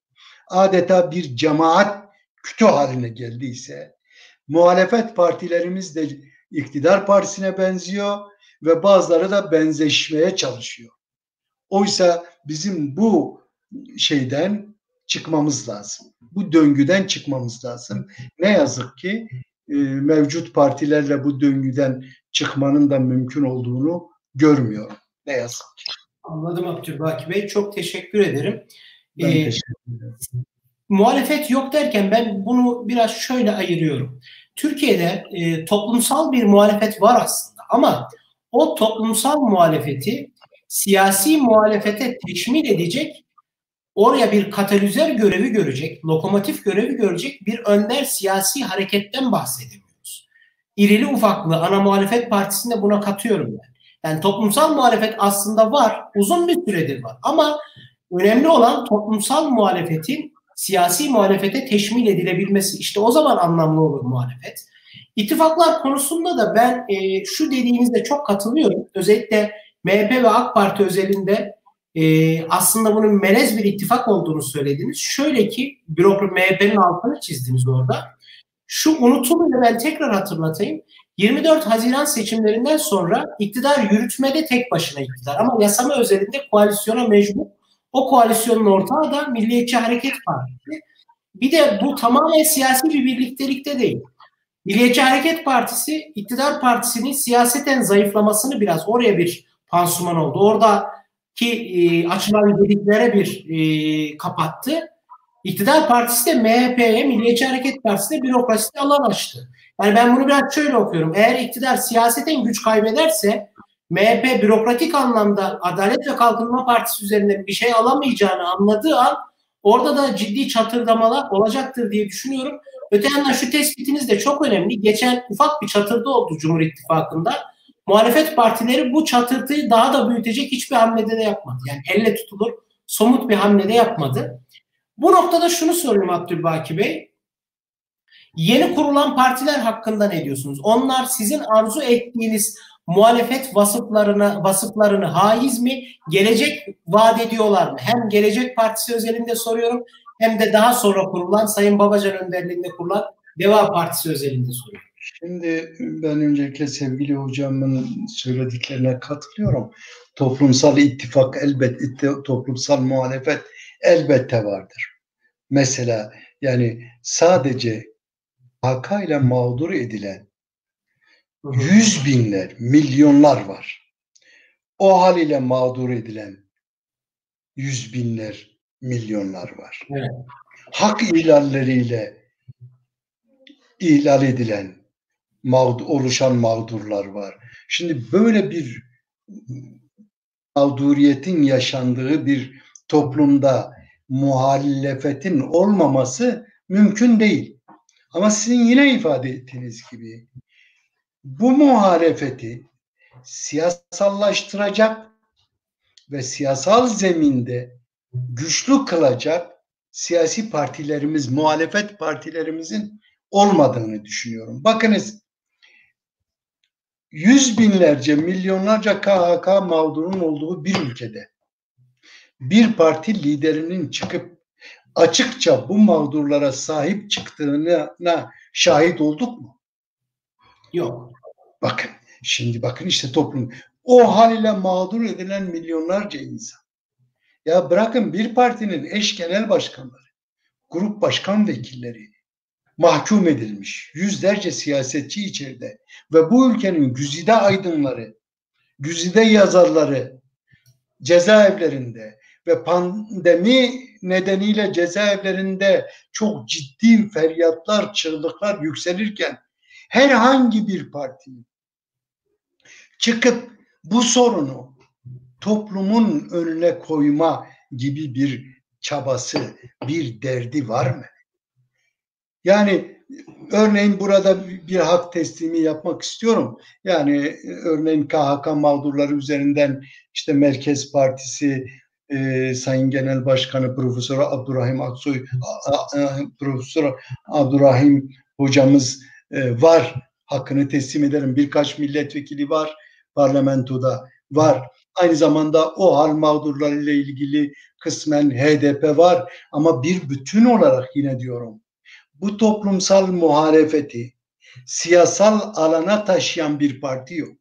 Adeta bir cemaat kütü haline geldiyse muhalefet partilerimiz de iktidar partisine benziyor ve bazıları da benzeşmeye çalışıyor. Oysa bizim bu şeyden çıkmamız lazım. Bu döngüden çıkmamız lazım. Ne yazık ki mevcut partilerle bu döngüden çıkmanın da mümkün olduğunu görmüyorum. Ne yazık ki. Anladım Abdulbaki Bey. Çok teşekkür ederim. Ben teşekkür ederim. Muhalefet yok derken ben bunu biraz şöyle ayırıyorum. Türkiye'de toplumsal bir muhalefet var aslında ama o toplumsal muhalefeti siyasi muhalefete teşmil edecek, oraya bir katalizör görevi görecek, lokomotif görevi görecek bir önder siyasi hareketten bahsedemiyoruz. İrili ufaklı ana muhalefet partisinde buna katıyorum ben. Yani toplumsal muhalefet aslında var, uzun bir süredir var. Ama önemli olan toplumsal muhalefetin siyasi muhalefete teşmil edilebilmesi. İşte o zaman anlamlı olur muhalefet. İttifaklar konusunda da ben şu dediğinizde çok katılıyorum. Özellikle MHP ve AK Parti özelinde aslında bunun melez bir ittifak olduğunu söylediniz. Şöyle ki MHP'nin altını çizdiniz orada. Şu unutulmuyor, ben tekrar hatırlatayım. 24 Haziran seçimlerinden sonra iktidar yürütmede tek başına iktidar ama yasama özelinde koalisyona mecbur. O koalisyonun ortağı da Milliyetçi Hareket Partisi. Bir de bu tamamen siyasi bir birliktelikte değil. Milliyetçi Hareket Partisi iktidar partisinin siyaseten zayıflamasını biraz oraya bir pansuman oldu. Oradaki açılan deliklere bir kapattı. İktidar partisi de MHP'ye, Milliyetçi Hareket Partisi de bürokraside alan açtı. Yani ben bunu biraz şöyle okuyorum. Eğer iktidar siyaseten güç kaybederse MHP bürokratik anlamda Adalet ve Kalkınma Partisi üzerinden bir şey alamayacağını anladığı an orada da ciddi çatırdamalar olacaktır diye düşünüyorum. Öte yandan şu tespitiniz de çok önemli. Geçen ufak bir çatırdı oldu Cumhur İttifakı'nda. Muhalefet partileri bu çatırtıyı daha da büyütecek hiçbir hamlede de yapmadı. Yani elle tutulur, somut bir hamlede yapmadı. Bu noktada şunu soruyorum Abdulbaki Bey. Yeni kurulan partiler hakkında ne diyorsunuz? Onlar sizin arzu ettiğiniz muhalefet vasıflarını haiz mi? Gelecek vaat ediyorlar mı? Hem Gelecek Partisi özelinde soruyorum hem de daha sonra kurulan Sayın Babacan önderliğinde kurulan Deva Partisi özelinde soruyorum. Şimdi ben öncelikle sevgili hocamın söylediklerine katılıyorum. Toplumsal ittifak elbette, toplumsal muhalefet elbette vardır. Mesela yani sadece hakayla mağdur edilen yüz binler, milyonlar var. O haliyle mağdur edilen yüz binler, milyonlar var. Evet. Hak ihlalleriyle ihlal edilen, oluşan mağdurlar var. Şimdi böyle bir mağduriyetin yaşandığı bir toplumda muhalefetin olmaması mümkün değil. Ama sizin yine ifade ettiğiniz gibi bu muhalefeti siyasallaştıracak ve siyasal zeminde güçlü kılacak siyasi partilerimiz, muhalefet partilerimizin olmadığını düşünüyorum. Bakınız, yüz binlerce, milyonlarca KHK mağdurun olduğu bir ülkede bir parti liderinin çıkıp açıkça bu mağdurlara sahip çıktığına şahit olduk mu? Yok. Bakın, şimdi bakın işte toplum. O haliyle mağdur edilen milyonlarca insan. Ya bırakın bir partinin eş genel başkanları, grup başkan vekilleri mahkum edilmiş. Yüzlerce siyasetçi içeride ve bu ülkenin güzide aydınları, güzide yazarları cezaevlerinde ve pandemi nedeniyle cezaevlerinde çok ciddi feryatlar, çığlıklar yükselirken herhangi bir partinin çıkıp bu sorunu toplumun önüne koyma gibi bir çabası, bir derdi var mı? Yani örneğin burada bir hak teslimi yapmak istiyorum. Yani örneğin KHK mağdurları üzerinden işte Merkez Partisi Sayın Genel Başkanı Profesör Abdurrahim Aksoy, Profesör Abdurrahim hocamız var. Hakkını teslim ederim. Birkaç milletvekili var. Parlamentoda var. Aynı zamanda o hal mağdurlarıyla ilgili kısmen HDP var ama bir bütün olarak yine diyorum. Bu toplumsal muhalefeti siyasal alana taşıyan bir parti yok.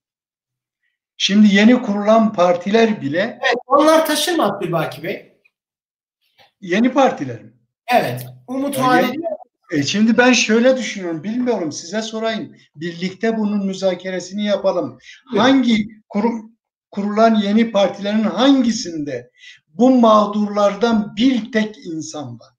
Şimdi yeni kurulan partiler bile... Evet, onlar taşınmaz Abdulbaki Bey. Yeni partiler mi? Evet. Umut Vadeli. Şimdi ben şöyle düşünüyorum, bilmiyorum, size sorayım. Birlikte bunun müzakeresini yapalım. Evet. Hangi kurulan yeni partilerin hangisinde bu mağdurlardan bir tek insan var?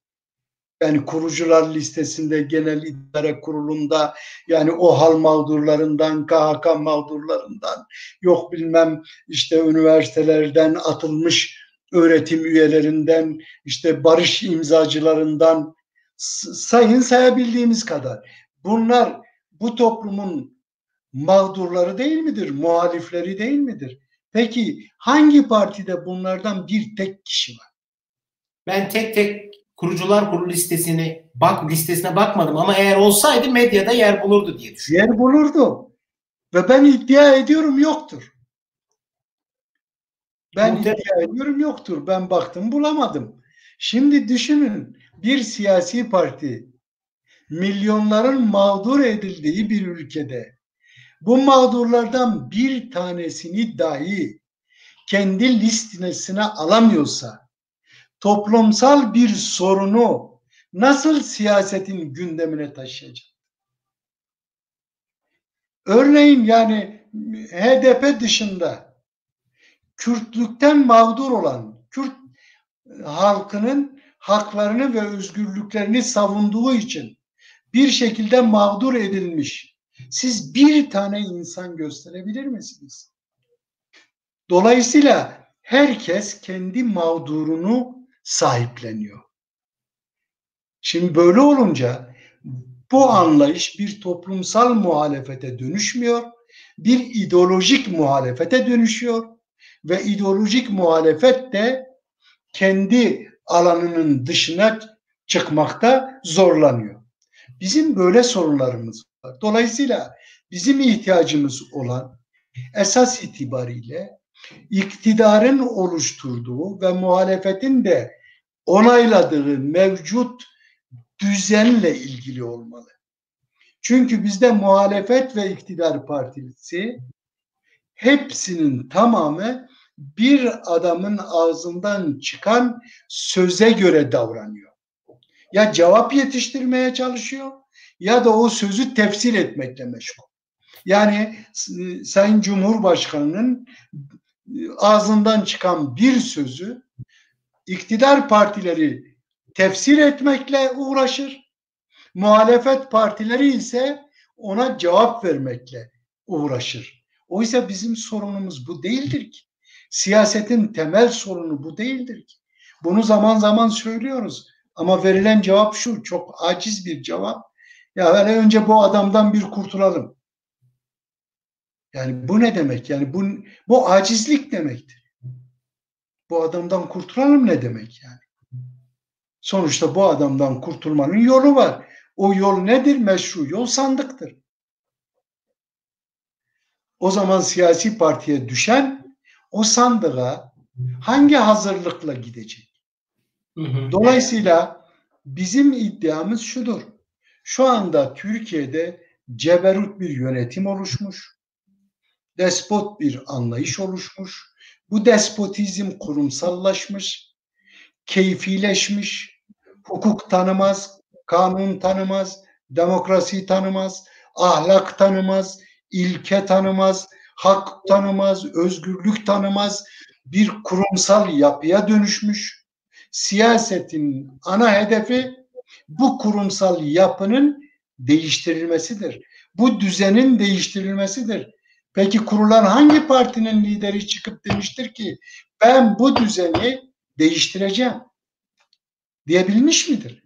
Yani kurucular listesinde, genel idare kurulunda, yani o hal mağdurlarından, KHK mağdurlarından, yok bilmem işte üniversitelerden atılmış öğretim üyelerinden, işte barış imzacılarından sayın sayabildiğimiz kadar. Bunlar bu toplumun mağdurları değil midir? Muhalifleri değil midir? Peki hangi partide bunlardan bir tek kişi var? Ben tek tek kurucular kurulu listesine bakmadım ama eğer olsaydı medyada yer bulurdu diye düşünüyorum. Yer bulurdu. Ve ben iddia ediyorum yoktur. Ben iddia ediyorum yoktur. Ben baktım bulamadım. Şimdi düşünün, bir siyasi parti milyonların mağdur edildiği bir ülkede bu mağdurlardan bir tanesini dahi kendi listesine alamıyorsa toplumsal bir sorunu nasıl siyasetin gündemine taşıyacak? Örneğin yani HDP dışında Kürtlükten mağdur olan, Kürt halkının haklarını ve özgürlüklerini savunduğu için bir şekilde mağdur edilmiş, siz bir tane insan gösterebilir misiniz? Dolayısıyla herkes kendi mağdurunu sahipleniyor. Şimdi böyle olunca bu anlayış bir toplumsal muhalefete dönüşmüyor, bir ideolojik muhalefete dönüşüyor ve ideolojik muhalefet de kendi alanının dışına çıkmakta zorlanıyor. Bizim böyle sorunlarımız var. Dolayısıyla bizim ihtiyacımız olan esas itibariyle iktidarın oluşturduğu ve muhalefetin de onayladığı mevcut düzenle ilgili olmalı. Çünkü bizde muhalefet ve iktidar partisi hepsinin tamamı bir adamın ağzından çıkan söze göre davranıyor. Ya cevap yetiştirmeye çalışıyor ya da o sözü tefsir etmekle meşgul. Yani Sayın Cumhurbaşkanı'nın ağzından çıkan bir sözü iktidar partileri tefsir etmekle uğraşır. Muhalefet partileri ise ona cevap vermekle uğraşır. Oysa bizim sorunumuz bu değildir ki. Siyasetin temel sorunu bu değildir ki. Bunu zaman zaman söylüyoruz. Ama verilen cevap şu, çok aciz bir cevap. Ya hele önce bu adamdan bir kurtulalım. Yani bu ne demek? Yani bu acizlik demektir. Bu adamdan kurtulalım ne demek yani? Sonuçta bu adamdan kurtulmanın yolu var. O yol nedir? Meşru yol sandıktır. O zaman siyasi partiye düşen o sandığa hangi hazırlıkla gidecek? Dolayısıyla bizim iddiamız şudur. Şu anda Türkiye'de ceberut bir yönetim oluşmuş. Despot bir anlayış oluşmuş. Bu despotizm kurumsallaşmış, keyfileşmiş, hukuk tanımaz, kanun tanımaz, demokrasi tanımaz, ahlak tanımaz, ilke tanımaz, hak tanımaz, özgürlük tanımaz bir kurumsal yapıya dönüşmüş. Siyasetin ana hedefi bu kurumsal yapının değiştirilmesidir. Bu düzenin değiştirilmesidir. Peki kurulan hangi partinin lideri çıkıp demiştir ki ben bu düzeni değiştireceğim diyebilmiş midir?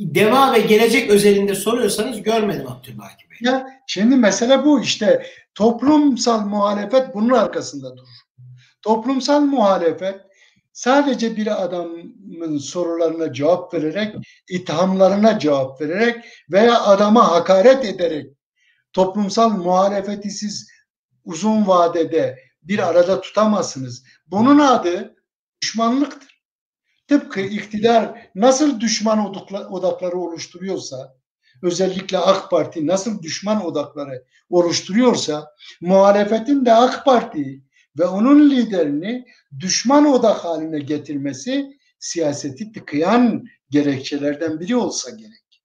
Deva ve Gelecek özelinde soruyorsanız görmedim Abdulbaki Bey. Ya şimdi mesele bu işte, toplumsal muhalefet bunun arkasında durur. Toplumsal muhalefet sadece bir adamın sorularına cevap vererek, ithamlarına cevap vererek veya adama hakaret ederek toplumsal muhalefeti siz uzun vadede bir arada tutamazsınız. Bunun adı düşmanlıktır. Tıpkı iktidar nasıl düşman odakları oluşturuyorsa, özellikle AK Parti nasıl düşman odakları oluşturuyorsa, muhalefetin de AK Parti'yi ve onun liderini düşman odak haline getirmesi siyaseti tıkayan gerekçelerden biri olsa gerek.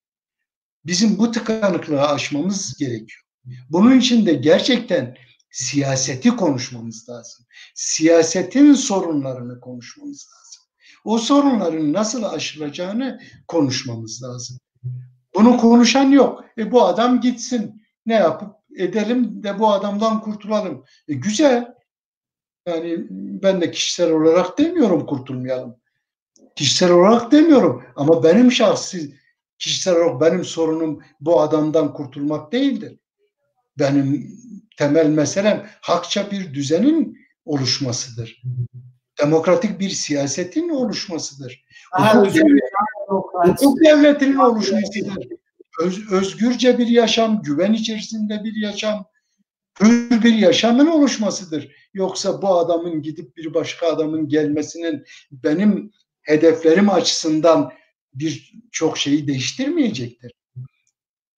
Bizim bu tıkanıklığı aşmamız gerekiyor. Bunun için de gerçekten siyaseti konuşmamız lazım. Siyasetin sorunlarını konuşmamız lazım. O sorunların nasıl aşılacağını konuşmamız lazım. Bunu konuşan yok. Bu adam gitsin. Ne yapıp edelim de bu adamdan kurtulalım. Güzel. Yani ben de kişisel olarak demiyorum kurtulmayalım. Kişisel olarak demiyorum. Ama benim kişisel olarak benim sorunum bu adamdan kurtulmak değildir. Benim temel meselem hakça bir düzenin oluşmasıdır. Demokratik bir siyasetin oluşmasıdır. Hukuk devletinin oluşmasıdır. Özgürce bir yaşam, güven içerisinde bir yaşam, hür bir yaşamın oluşmasıdır. Yoksa bu adamın gidip bir başka adamın gelmesinin benim hedeflerim açısından birçok şeyi değiştirmeyecektir.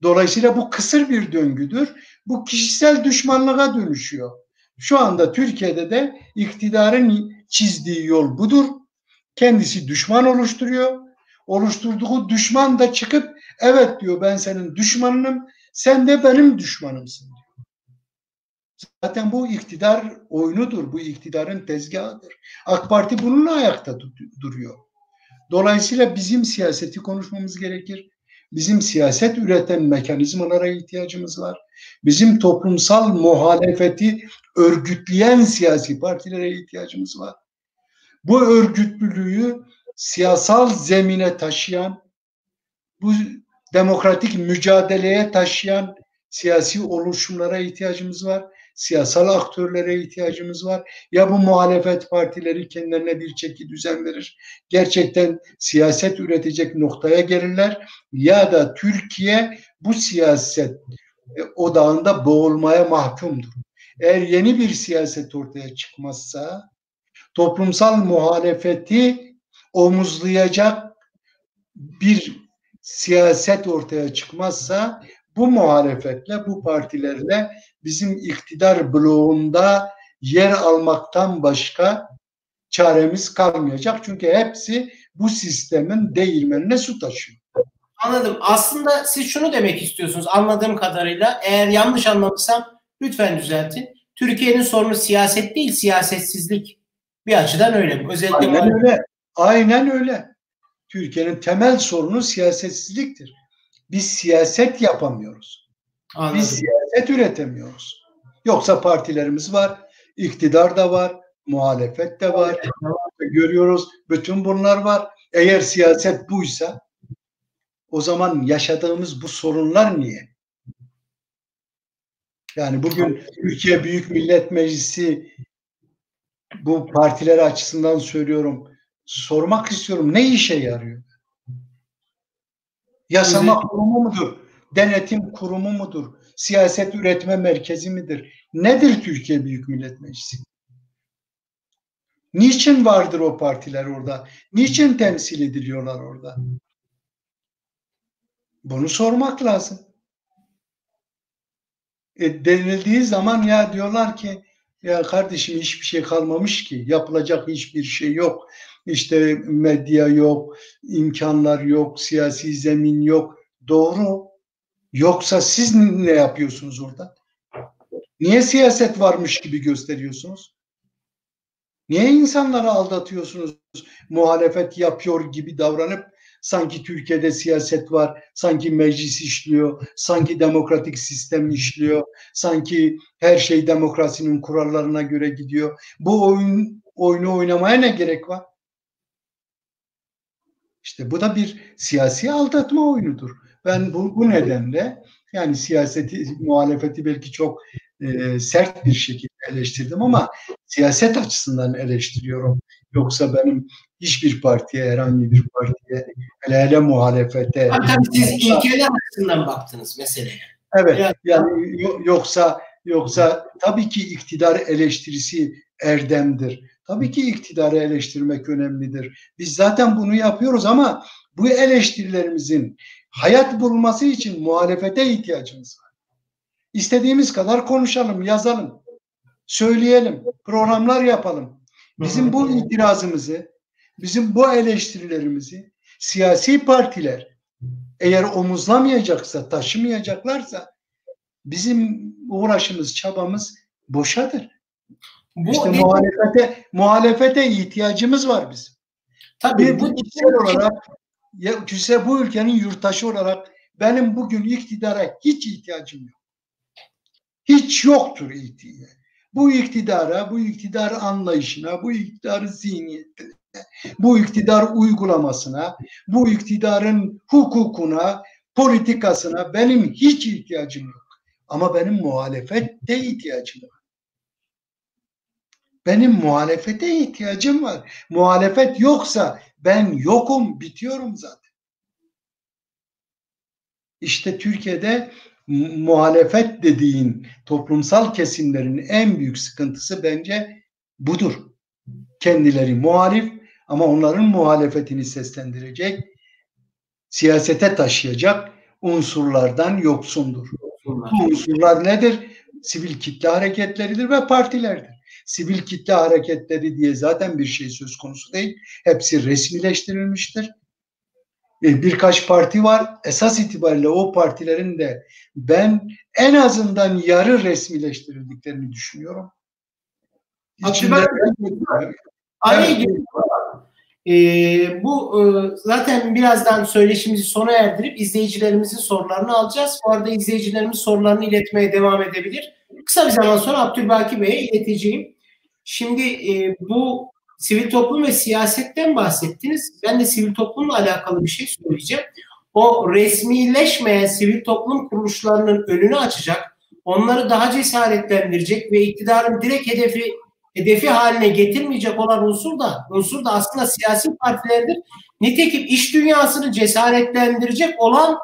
Dolayısıyla bu kısır bir döngüdür. Bu kişisel düşmanlığa dönüşüyor. Şu anda Türkiye'de de iktidarın çizdiği yol budur. Kendisi düşman oluşturuyor. Oluşturduğu düşman da çıkıp evet diyor ben senin düşmanınım, sen de benim düşmanımsın diyor. Zaten bu iktidar oyunudur. Bu iktidarın tezgahıdır. AK Parti bununla ayakta duruyor. Dolayısıyla bizim siyaseti konuşmamız gerekir. Bizim siyaset üreten mekanizmalara ihtiyacımız var. Bizim toplumsal muhalefeti örgütleyen siyasi partilere ihtiyacımız var. Bu örgütlülüğü siyasal zemine taşıyan, bu demokratik mücadeleye taşıyan siyasi oluşumlara ihtiyacımız var. Siyasal aktörlere ihtiyacımız var. Ya bu muhalefet partileri kendilerine bir çeki düzen verir, gerçekten siyaset üretecek noktaya gelirler ya da Türkiye bu siyaset odağında boğulmaya mahkumdur. Eğer yeni bir siyaset ortaya çıkmazsa toplumsal muhalefeti omuzlayacak bir siyaset ortaya çıkmazsa bu muhalefetle, bu partilerle bizim iktidar bloğunda yer almaktan başka çaremiz kalmayacak. Çünkü hepsi bu sistemin değirmenine su taşıyor. Anladım. Aslında siz şunu demek istiyorsunuz anladığım kadarıyla. Eğer yanlış anlamışsam lütfen düzeltin. Türkiye'nin sorunu siyaset değil, siyasetsizlik. Bir açıdan öyle. Özellikle aynen öyle. Aynen öyle. Türkiye'nin temel sorunu siyasetsizliktir. Biz siyaset yapamıyoruz. Anladım. Biz siyaset üretemiyoruz. Yoksa partilerimiz var, iktidar da var, muhalefet de var. Görüyoruz, bütün bunlar var. Eğer siyaset buysa o zaman yaşadığımız bu sorunlar niye? Yani bugün Türkiye Büyük Millet Meclisi, bu partiler açısından söylüyorum, sormak istiyorum, ne işe yarıyor? Yasama kurumu mudur? Denetim kurumu mudur? Siyaset üretme merkezi midir? Nedir Türkiye Büyük Millet Meclisi? Niçin vardır o partiler orada? Niçin temsil ediliyorlar orada? Bunu sormak lazım. Denildiği zaman ya diyorlar ki ya kardeşim hiçbir şey kalmamış ki, yapılacak hiçbir şey yok. İşte medya yok, imkanlar yok, siyasi zemin yok. Doğru. Yoksa siz ne yapıyorsunuz orada? Niye siyaset varmış gibi gösteriyorsunuz? Niye insanları aldatıyorsunuz? Muhalefet yapıyor gibi davranıp sanki Türkiye'de siyaset var, sanki meclis işliyor, sanki demokratik sistem işliyor, sanki her şey demokrasinin kurallarına göre gidiyor. Bu oyunu oynamaya ne gerek var? İşte bu da bir siyasi aldatma oyunudur. Ben bu nedenle yani siyaseti, muhalefeti belki çok sert bir şekilde eleştirdim ama siyaset açısından eleştiriyorum. Yoksa benim hiçbir partiye, herhangi bir partiye, hele muhalefete... Hatta siz ilkeler açısından baktınız meseleye. Evet. Yani yoksa tabii ki iktidar eleştirisi erdemdir. Tabii ki iktidarı eleştirmek önemlidir. Biz zaten bunu yapıyoruz ama bu eleştirilerimizin hayat bulması için muhalefete ihtiyacımız var. İstediğimiz kadar konuşalım, yazalım, söyleyelim, programlar yapalım. Bizim bu itirazımızı, bizim bu eleştirilerimizi siyasi partiler eğer omuzlamayacaksa, taşımayacaklarsa bizim uğraşımız, çabamız boşadır. Bu işte muhalefete ihtiyacımız var bizim. Tabii bu kişisel olarak, bu ülkenin yurttaşı olarak benim bugün iktidara hiç ihtiyacım yok. Hiç yoktur ihtiyacı. Bu iktidara, bu iktidar anlayışına, bu iktidar zihniyetine, bu iktidar uygulamasına, bu iktidarın hukukuna, politikasına benim hiç ihtiyacım yok. Ama benim muhalefete ihtiyacım var. Benim muhalefete ihtiyacım var. Muhalefet yoksa ben yokum, bitiyorum zaten. İşte Türkiye'de muhalefet dediğin toplumsal kesimlerin en büyük sıkıntısı bence budur. Kendileri muhalif ama onların muhalefetini seslendirecek, siyasete taşıyacak unsurlardan yoksundur. Bu unsurlar nedir? Sivil kitle hareketleridir ve partilerdir. Sivil kitle hareketleri diye zaten bir şey söz konusu değil. Hepsi resmileştirilmiştir. Birkaç parti var. Esas itibariyle o partilerin de ben en azından yarı resmileştirildiklerini düşünüyorum. Bu zaten birazdan söyleşimizi sona erdirip izleyicilerimizin sorularını alacağız. Bu arada izleyicilerimiz sorularını iletmeye devam edebilir. Kısa bir zaman sonra Abdulbaki Bey'e ileteceğim. Şimdi bu sivil toplum ve siyasetten bahsettiniz. Ben de sivil toplumla alakalı bir şey söyleyeceğim. O resmileşmeyen sivil toplum kuruluşlarının önünü açacak, onları daha cesaretlendirecek ve iktidarın direkt hedefi haline getirmeyecek olan unsur da aslında siyasi partilerdir. Nitekim iş dünyasını cesaretlendirecek olan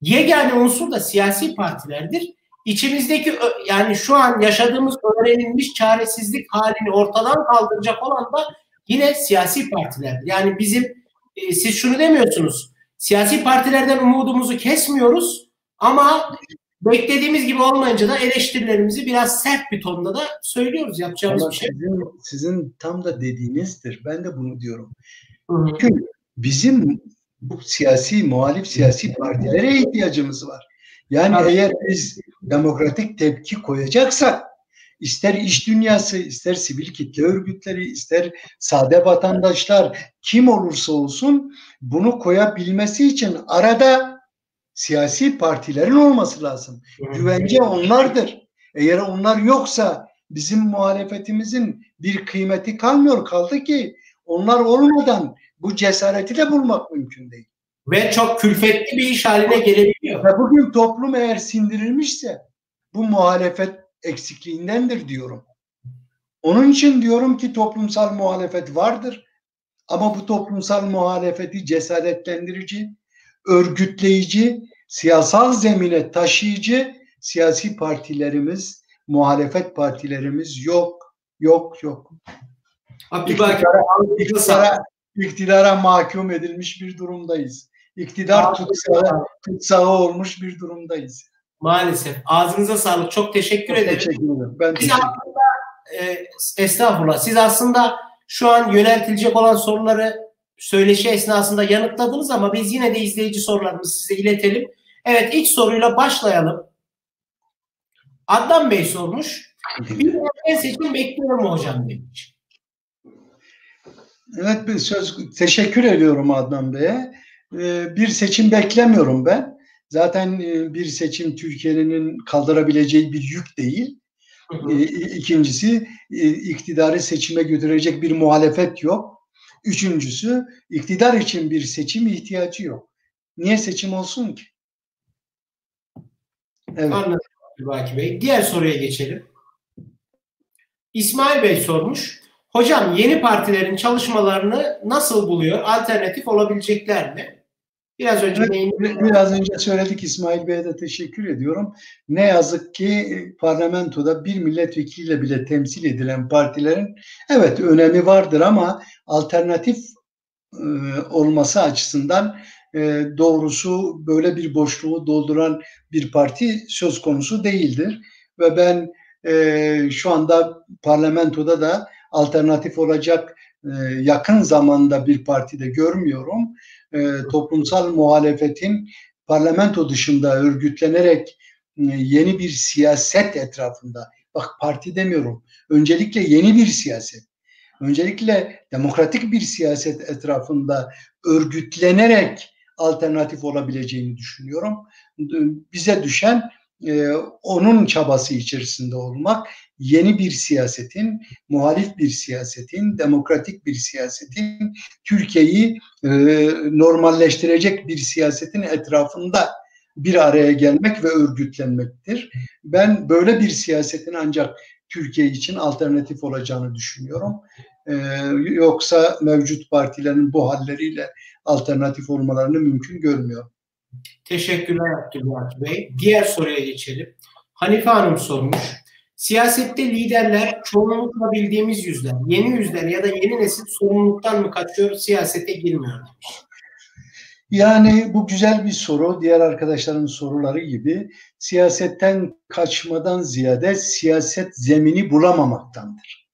yegane unsur da siyasi partilerdir. İçimizdeki yani şu an yaşadığımız öğrenilmiş çaresizlik halini ortadan kaldıracak olan da yine siyasi partiler. Yani bizim siz şunu demiyorsunuz. Siyasi partilerden umudumuzu kesmiyoruz ama beklediğimiz gibi olmayınca da eleştirilerimizi biraz sert bir tonla da söylüyoruz. Yapacağımız ama bir şey. Sizin tam da dediğinizdir. Ben de bunu diyorum. Çünkü bizim bu siyasi, muhalif siyasi partilere ihtiyacımız var. Yani eğer biz demokratik tepki koyacaksak ister iş dünyası, ister sivil kitle örgütleri, ister sade vatandaşlar kim olursa olsun bunu koyabilmesi için arada siyasi partilerin olması lazım. Güvence onlardır. Eğer onlar yoksa bizim muhalefetimizin bir kıymeti kalmıyor. Kaldı ki onlar olmadan bu cesareti de bulmak mümkün değil. Ve çok külfetli bir iş haline gelebiliyor. Ve bugün toplum eğer sindirilmişse bu muhalefet eksikliğindendir diyorum. Onun için diyorum ki toplumsal muhalefet vardır. Ama bu toplumsal muhalefeti cesaretlendirici, örgütleyici, siyasal zemine taşıyıcı siyasi partilerimiz, muhalefet partilerimiz yok. İktidara mahkum edilmiş bir durumdayız. İktidar tutsağı olmuş bir durumdayız. Maalesef. Ağzınıza sağlık. Çok teşekkür ederim. Teşekkür ederim. Ben teşekkür ederim. Estağfurullah. Siz aslında şu an yöneltilecek olan soruları söyleşi esnasında yanıtladınız ama biz yine de izleyici sorularımızı size iletelim. Evet, ilk soruyla başlayalım. Adnan Bey sormuş. Bir erken seçim bekliyor mu hocam demiş. Evet, bir söz, teşekkür ediyorum Adnan Bey'e. Bir seçim beklemiyorum ben. Zaten bir seçim Türkiye'nin kaldırabileceği bir yük değil. İkincisi, iktidarı seçime götürecek bir muhalefet yok. Üçüncüsü, iktidar için bir seçim ihtiyacı yok. Niye seçim olsun ki? Evet. Anladım Abdulbaki Bey. Diğer soruya geçelim. İsmail Bey sormuş. Hocam yeni partilerin çalışmalarını nasıl buluyor? Alternatif olabilecekler mi? Biraz önce söyledik, İsmail Bey'e de teşekkür ediyorum. Ne yazık ki parlamentoda bir milletvekiliyle bile temsil edilen partilerin evet önemi vardır ama alternatif olması açısından doğrusu böyle bir boşluğu dolduran bir parti söz konusu değildir. Ve ben şu anda parlamentoda da alternatif olacak yakın zamanda bir partide görmüyorum. Toplumsal muhalefetin parlamento dışında örgütlenerek yeni bir siyaset etrafında, bak parti demiyorum, öncelikle yeni bir siyaset, öncelikle demokratik bir siyaset etrafında örgütlenerek alternatif olabileceğini düşünüyorum. Bize düşen onun çabası içerisinde olmak, yeni bir siyasetin, muhalif bir siyasetin, demokratik bir siyasetin, Türkiye'yi normalleştirecek bir siyasetin etrafında bir araya gelmek ve örgütlenmektir. Ben böyle bir siyasetin ancak Türkiye için alternatif olacağını düşünüyorum. Yoksa mevcut partilerin bu halleriyle alternatif olmalarını mümkün görmüyorum. Teşekkürler Abdulbaki Bey. Diğer soruya geçelim. Hanife Hanım sormuş. Siyasette liderler çoğunlukla bildiğimiz yüzler, yeni yüzler ya da yeni nesil sorumluluktan mı kaçıyor, siyasete girmiyor? Yani bu güzel bir soru. Diğer arkadaşların soruları gibi siyasetten kaçmadan ziyade siyaset zemini bulamamaktandır.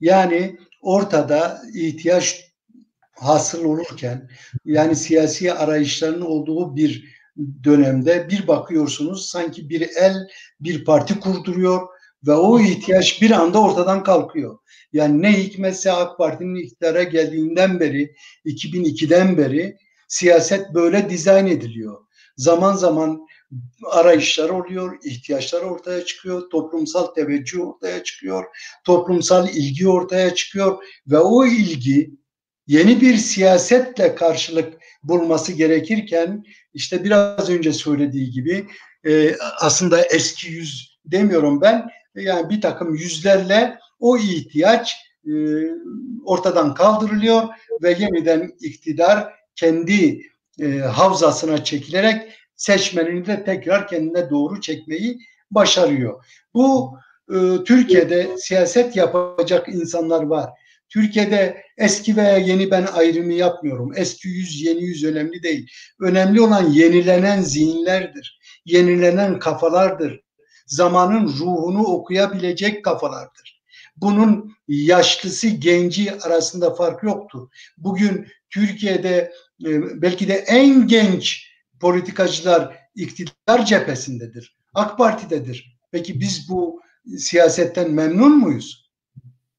Yani ortada ihtiyaç hasıl olurken, yani siyasi arayışların olduğu bir dönemde bir bakıyorsunuz sanki bir el bir parti kurduruyor ve o ihtiyaç bir anda ortadan kalkıyor. Yani ne hikmetse AK Parti'nin iktidara geldiğinden beri, 2002'den beri siyaset böyle dizayn ediliyor. Zaman zaman arayışlar oluyor, ihtiyaçlar ortaya çıkıyor, toplumsal teveccüh ortaya çıkıyor, toplumsal ilgi ortaya çıkıyor ve o ilgi yeni bir siyasetle karşılık bulması gerekirken işte biraz önce söylediği gibi aslında eski yüz demiyorum ben, yani bir takım yüzlerle o ihtiyaç ortadan kaldırılıyor ve yeniden iktidar kendi havzasına çekilerek seçmenini de tekrar kendine doğru çekmeyi başarıyor. Bu Türkiye'de siyaset yapacak insanlar var. Türkiye'de eski veya yeni ben ayrımı yapmıyorum. Eski yüz, yeni yüz önemli değil. Önemli olan yenilenen zihinlerdir. Yenilenen kafalardır. Zamanın ruhunu okuyabilecek kafalardır. Bunun yaşlısı, genci arasında fark yoktu. Bugün Türkiye'de belki de en genç politikacılar iktidar cephesindedir. AK Parti'dedir. Peki biz bu siyasetten memnun muyuz?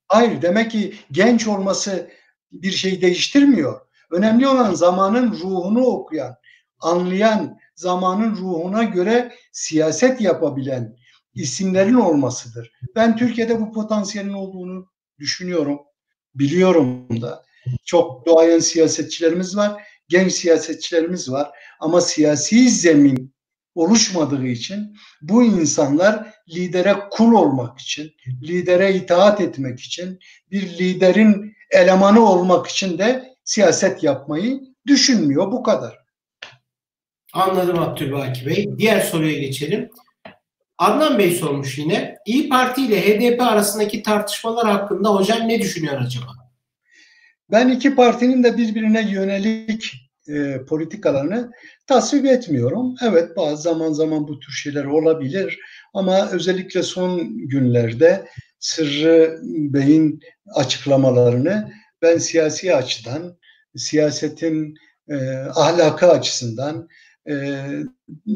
Hayır. Demek ki genç olması bir şey değiştirmiyor. Önemli olan zamanın ruhunu okuyan, anlayan, zamanın ruhuna göre siyaset yapabilen isimlerin olmasıdır. Ben Türkiye'de bu potansiyelin olduğunu düşünüyorum. Biliyorum da. Çok doğayan siyasetçilerimiz var. Genç siyasetçilerimiz var. Ama siyasi zemin oluşmadığı için bu insanlar lidere kul olmak için, lidere itaat etmek için, bir liderin elemanı olmak için de siyaset yapmayı düşünmüyor. Bu kadar. Anladım Abdulbaki Bey. Diğer soruya geçelim. Adnan Bey sormuş yine. İYİ Parti ile HDP arasındaki tartışmalar hakkında hocam ne düşünüyor acaba? Ben iki partinin de birbirine yönelik politikalarını tasvip etmiyorum. Evet, bazı zaman bu tür şeyler olabilir ama özellikle son günlerde Sırrı Bey'in açıklamalarını ben siyasi açıdan, siyasetin ahlakı açısından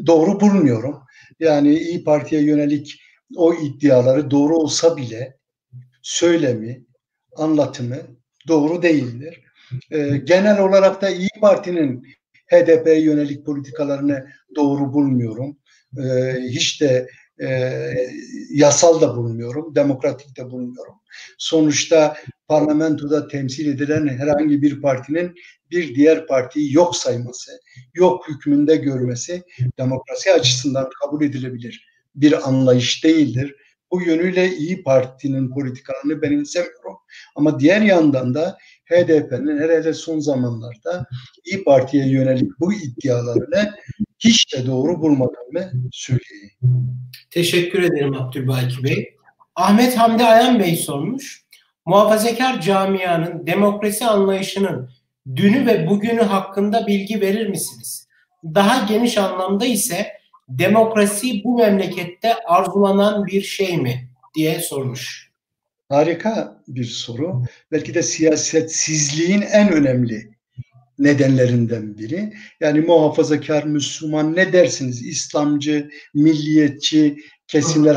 doğru bulmuyorum. Yani İYİ Parti'ye yönelik o iddiaları doğru olsa bile söylemi, anlatımı doğru değildir. Genel olarak da İYİ Parti'nin HDP'ye yönelik politikalarını doğru bulmuyorum. Hiç de yasal da bulmuyorum, demokratik de bulmuyorum. Sonuçta parlamentoda temsil edilen herhangi bir partinin bir diğer partiyi yok sayması, yok hükmünde görmesi demokrasi açısından kabul edilebilir bir anlayış değildir. Bu yönüyle İYİ Parti'nin politikalarını benimsemiyorum. Ama diğer yandan da HDP'nin herhalde son zamanlarda İYİ Parti'ye yönelik bu iddialarını hiç de doğru bulmadığımı söyleyeyim. Teşekkür ederim Abdulbaki Bey. Ahmet Hamdi Ayan Bey sormuş. Muhafazakar camianın demokrasi anlayışının dünü ve bugünü hakkında bilgi verir misiniz? Daha geniş anlamda ise demokrasi bu memlekette arzulanan bir şey mi diye sormuş. Harika bir soru. Belki de siyasetsizliğin en önemli nedenlerinden biri. Yani muhafazakar, Müslüman ne dersiniz? İslamcı, milliyetçi kesimler,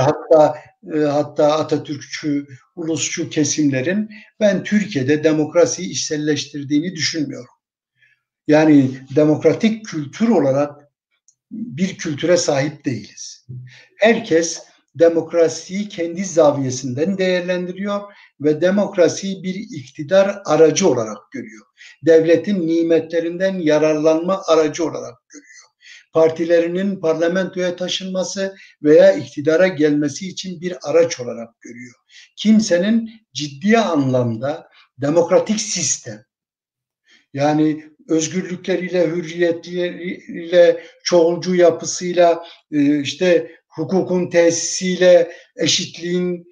hatta Atatürkçü, ulusçu kesimlerin ben Türkiye'de demokrasiyi içselleştirdiğini düşünmüyorum. Yani demokratik kültür olarak bir kültüre sahip değiliz. Herkes demokrasiyi kendi zaviyesinden değerlendiriyor ve demokrasiyi bir iktidar aracı olarak görüyor. Devletin nimetlerinden yararlanma aracı olarak görüyor. Partilerinin parlamentoya taşınması veya iktidara gelmesi için bir araç olarak görüyor. Kimsenin ciddi anlamda demokratik sistem, yani özgürlükleriyle, hürriyetleriyle, çoğulcu yapısıyla, işte hukukun tesisiyle, eşitliğin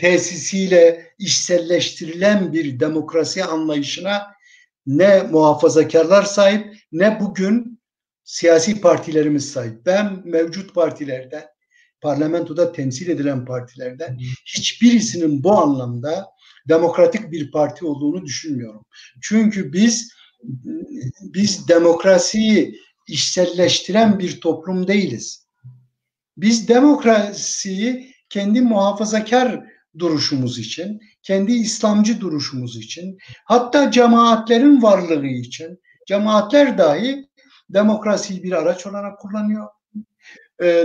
tesisiyle içselleştirilen bir demokrasi anlayışına ne muhafazakarlar sahip ne bugün siyasi partilerimiz sahip. Ben mevcut partilerden, parlamentoda temsil edilen partilerden hiçbirisinin bu anlamda demokratik bir parti olduğunu düşünmüyorum. Çünkü biz demokrasiyi içselleştiren bir toplum değiliz. Biz demokrasiyi kendi muhafazakar duruşumuz için, kendi İslamcı duruşumuz için, hatta cemaatlerin varlığı için, cemaatler dahi demokrasiyi bir araç olarak kullanıyor.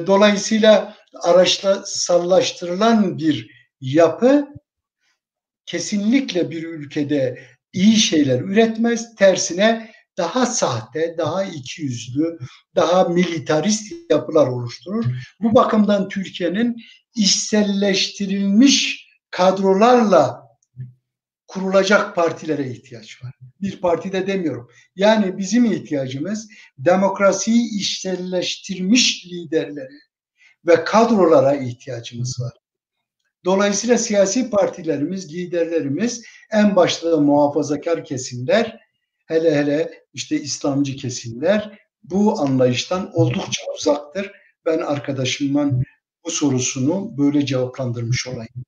Dolayısıyla araçsallaştırılan bir yapı kesinlikle bir ülkede iyi şeyler üretmez. Tersine daha sahte, daha ikiyüzlü, daha militarist yapılar oluşturur. Bu bakımdan Türkiye'nin içselleştirilmiş kadrolarla kurulacak partilere ihtiyaç var. Bir partide demiyorum. Yani bizim ihtiyacımız demokrasiyi içselleştirmiş liderlere ve kadrolara ihtiyacımız var. Dolayısıyla siyasi partilerimiz, liderlerimiz en başta da muhafazakar kesimler, hele hele işte İslamcı kesimler bu anlayıştan oldukça uzaktır. Ben arkadaşımın bu sorusunu böyle cevaplandırmış olayım.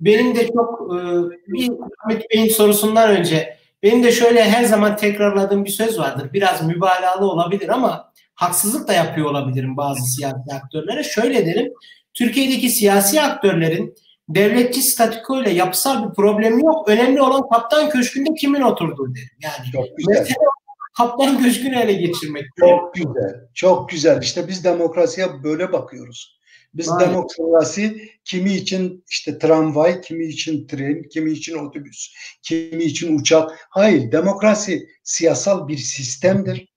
Benim de çok Ahmet Bey'in sorusundan önce benim de şöyle her zaman tekrarladığım bir söz vardır. Biraz mübalağalı olabilir ama haksızlık da yapıyor olabilirim bazı siyasi aktörlere. Şöyle derim, Türkiye'deki siyasi aktörlerin devletçi statükoyla yapısal bir problemi yok. Önemli olan Kaptan Köşkü'nde kimin oturduğu derim. Yani mesela Kaptan Köşkü'nü ele geçirmek. Çok güzel, çok güzel. İşte biz demokrasiye böyle bakıyoruz. Biz demokrasi kimi için işte tramvay, kimi için tren, kimi için otobüs, kimi için uçak. Hayır, demokrasi siyasal bir sistemdir.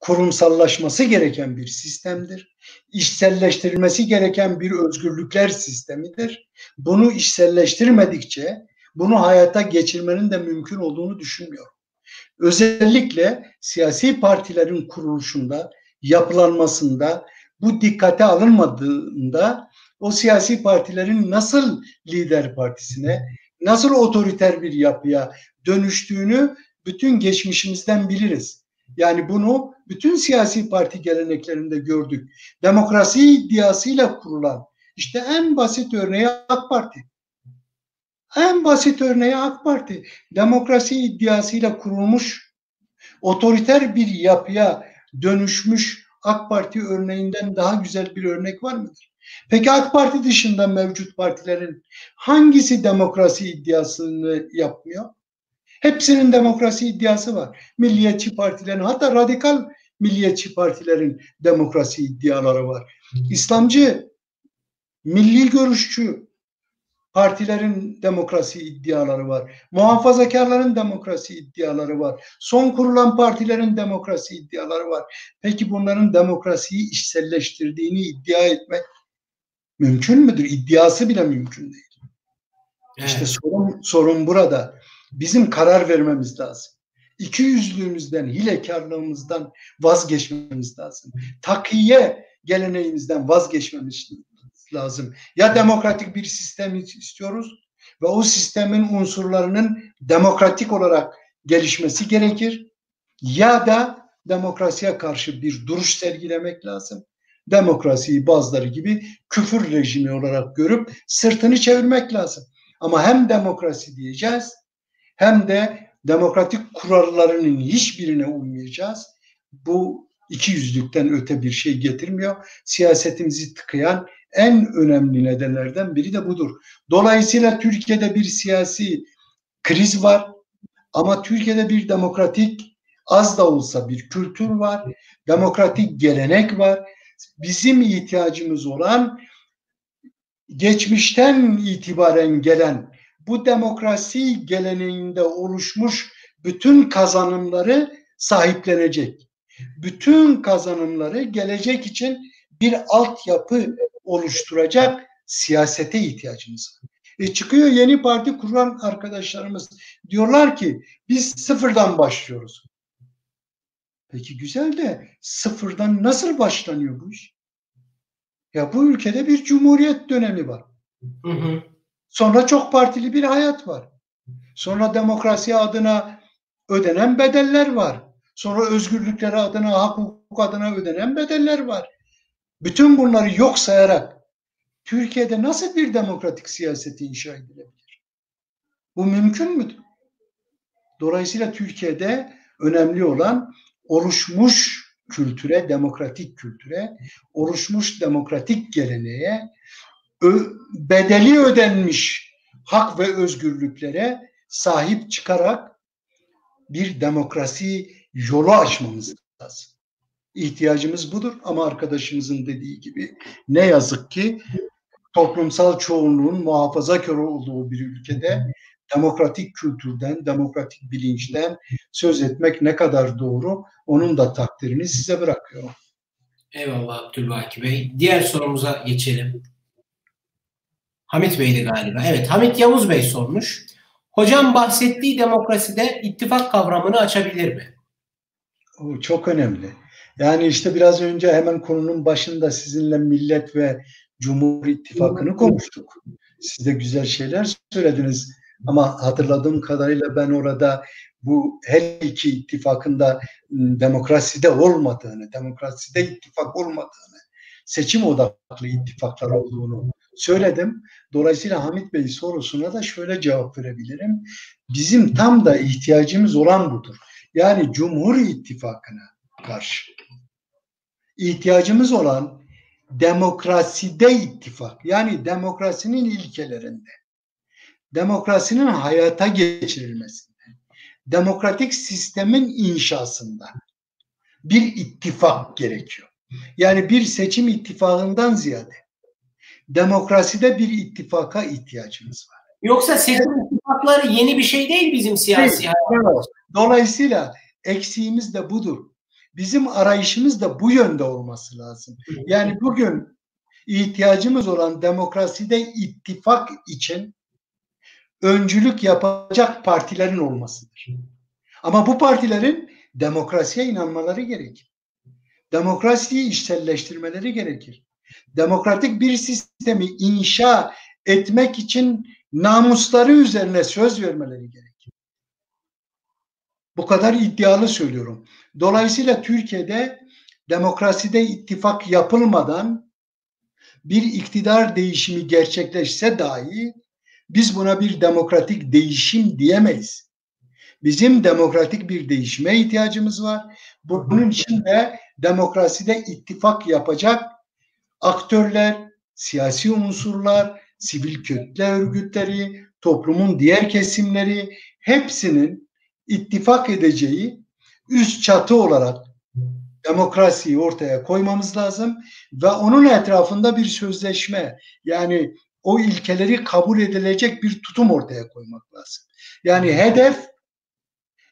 Kurumsallaşması gereken bir sistemdir. İşselleştirilmesi gereken bir özgürlükler sistemidir. Bunu işselleştirmedikçe bunu hayata geçirmenin de mümkün olduğunu düşünmüyorum. Özellikle siyasi partilerin kuruluşunda, yapılanmasında bu dikkate alınmadığında o siyasi partilerin nasıl lider partisine, nasıl otoriter bir yapıya dönüştüğünü bütün geçmişimizden biliriz. Yani bunu bütün siyasi parti geleneklerinde gördük. Demokrasi iddiasıyla kurulan işte en basit örneği AK Parti. En basit örneği AK Parti. Demokrasi iddiasıyla kurulmuş, otoriter bir yapıya dönüşmüş AK Parti örneğinden daha güzel bir örnek var mıdır? Peki AK Parti dışında mevcut partilerin hangisi demokrasi iddiasını yapmıyor? Hepsinin demokrasi iddiası var. Milliyetçi partilerin, hatta radikal milliyetçi partilerin demokrasi iddiaları var. İslamcı, milli görüşçü partilerin demokrasi iddiaları var. Muhafazakarların demokrasi iddiaları var. Son kurulan partilerin demokrasi iddiaları var. Peki bunların demokrasiyi işselleştirdiğini iddia etmek mümkün müdür? İddiası bile mümkün değil. Evet. İşte sorun burada. Bizim karar vermemiz lazım. İkiyüzlüğümüzden, hilekarlığımızdan vazgeçmemiz lazım. Takiye geleneğimizden vazgeçmemiz lazım. Ya demokratik bir sistem istiyoruz ve o sistemin unsurlarının demokratik olarak gelişmesi gerekir. Ya da demokrasiye karşı bir duruş sergilemek lazım. Demokrasiyi bazıları gibi küfür rejimi olarak görüp sırtını çevirmek lazım. Ama hem demokrasi diyeceğiz, hem de demokratik kurallarının hiçbirine uymayacağız. Bu ikiyüzlülükten öte bir şey getirmiyor. Siyasetimizi tıkayan en önemli nedenlerden biri de budur. Dolayısıyla Türkiye'de bir siyasi kriz var ama Türkiye'de bir demokratik, az da olsa bir kültür var, demokratik gelenek var. Bizim ihtiyacımız olan geçmişten itibaren gelen bu demokrasi geleneğinde oluşmuş bütün kazanımları sahiplenecek. Bütün kazanımları gelecek için bir altyapı oluşturacak siyasete ihtiyacımız var. Çıkıyor yeni parti kuran arkadaşlarımız. Diyorlar ki biz sıfırdan başlıyoruz. Peki güzel de sıfırdan nasıl başlanıyor bu iş? Ya bu ülkede bir cumhuriyet dönemi var. Hı hı. Sonra çok partili bir hayat var. Sonra demokrasi adına ödenen bedeller var. Sonra özgürlükleri adına, hak hukuk adına ödenen bedeller var. Bütün bunları yok sayarak Türkiye'de nasıl bir demokratik siyaseti inşa edilebilir? Bu mümkün müdür? Dolayısıyla Türkiye'de önemli olan oluşmuş kültüre, demokratik kültüre, oluşmuş demokratik geleneğe, bedeli ödenmiş hak ve özgürlüklere sahip çıkarak bir demokrasi yolu açmamız lazım. İhtiyacımız budur ama arkadaşımızın dediği gibi ne yazık ki toplumsal çoğunluğun muhafazakar olduğu bir ülkede demokratik kültürden, demokratik bilinçten söz etmek ne kadar doğru, onun da takdirini size bırakıyorum. Eyvallah Abdulbaki Bey. Diğer sorumuza geçelim. Hamit Bey'di galiba. Evet, Hamit Yavuz Bey sormuş. Hocam bahsettiği demokraside ittifak kavramını açabilir mi? O çok önemli. Yani işte biraz önce hemen konunun başında sizinle Millet ve Cumhur İttifakı'nı konuştuk. Siz de güzel şeyler söylediniz. Ama hatırladığım kadarıyla ben orada bu her iki ittifakında demokraside olmadığını, demokraside ittifak olmadığını, seçim odaklı ittifaklar olduğunu söyledim. Dolayısıyla Hamit Bey sorusuna da şöyle cevap verebilirim. Bizim tam da ihtiyacımız olan budur. Yani Cumhur İttifakı'na karşı ihtiyacımız olan demokraside ittifak, yani demokrasinin ilkelerinde, demokrasinin hayata geçirilmesinde, demokratik sistemin inşasında bir ittifak gerekiyor. Yani bir seçim ittifakından ziyade demokraside bir ittifaka ihtiyacımız var. Yoksa seçim ittifakları yeni bir şey değil bizim siyasi hayatımız. Dolayısıyla eksiğimiz de budur. Bizim arayışımız da bu yönde olması lazım. Yani bugün ihtiyacımız olan demokraside ittifak için öncülük yapacak partilerin olmasıdır. Ama bu partilerin demokrasiye inanmaları gerekir. Demokrasiyi işselleştirmeleri gerekir. Demokratik bir sistemi inşa etmek için namusları üzerine söz vermeleri gerekir. Bu kadar iddialı söylüyorum. Dolayısıyla Türkiye'de demokraside ittifak yapılmadan bir iktidar değişimi gerçekleşse dahi biz buna bir demokratik değişim diyemeyiz. Bizim demokratik bir değişime ihtiyacımız var. Bunun için de demokraside ittifak yapacak aktörler, siyasi unsurlar, sivil kitle örgütleri, toplumun diğer kesimleri, hepsinin ittifak edeceği üst çatı olarak demokrasiyi ortaya koymamız lazım ve onun etrafında bir sözleşme, yani o ilkeleri kabul edilecek bir tutum ortaya koymak lazım. Yani hedef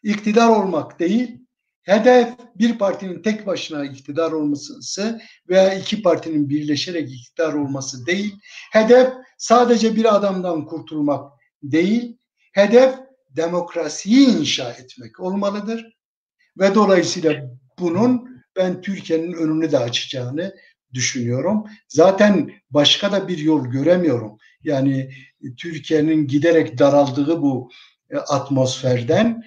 iktidar olmak değil, hedef bir partinin tek başına iktidar olması veya iki partinin birleşerek iktidar olması değil, hedef sadece bir adamdan kurtulmak değil, hedef demokrasiyi inşa etmek olmalıdır. Ve dolayısıyla bunun ben Türkiye'nin önünü de açacağını düşünüyorum. Zaten başka da bir yol göremiyorum. Yani Türkiye'nin giderek daraldığı bu atmosferden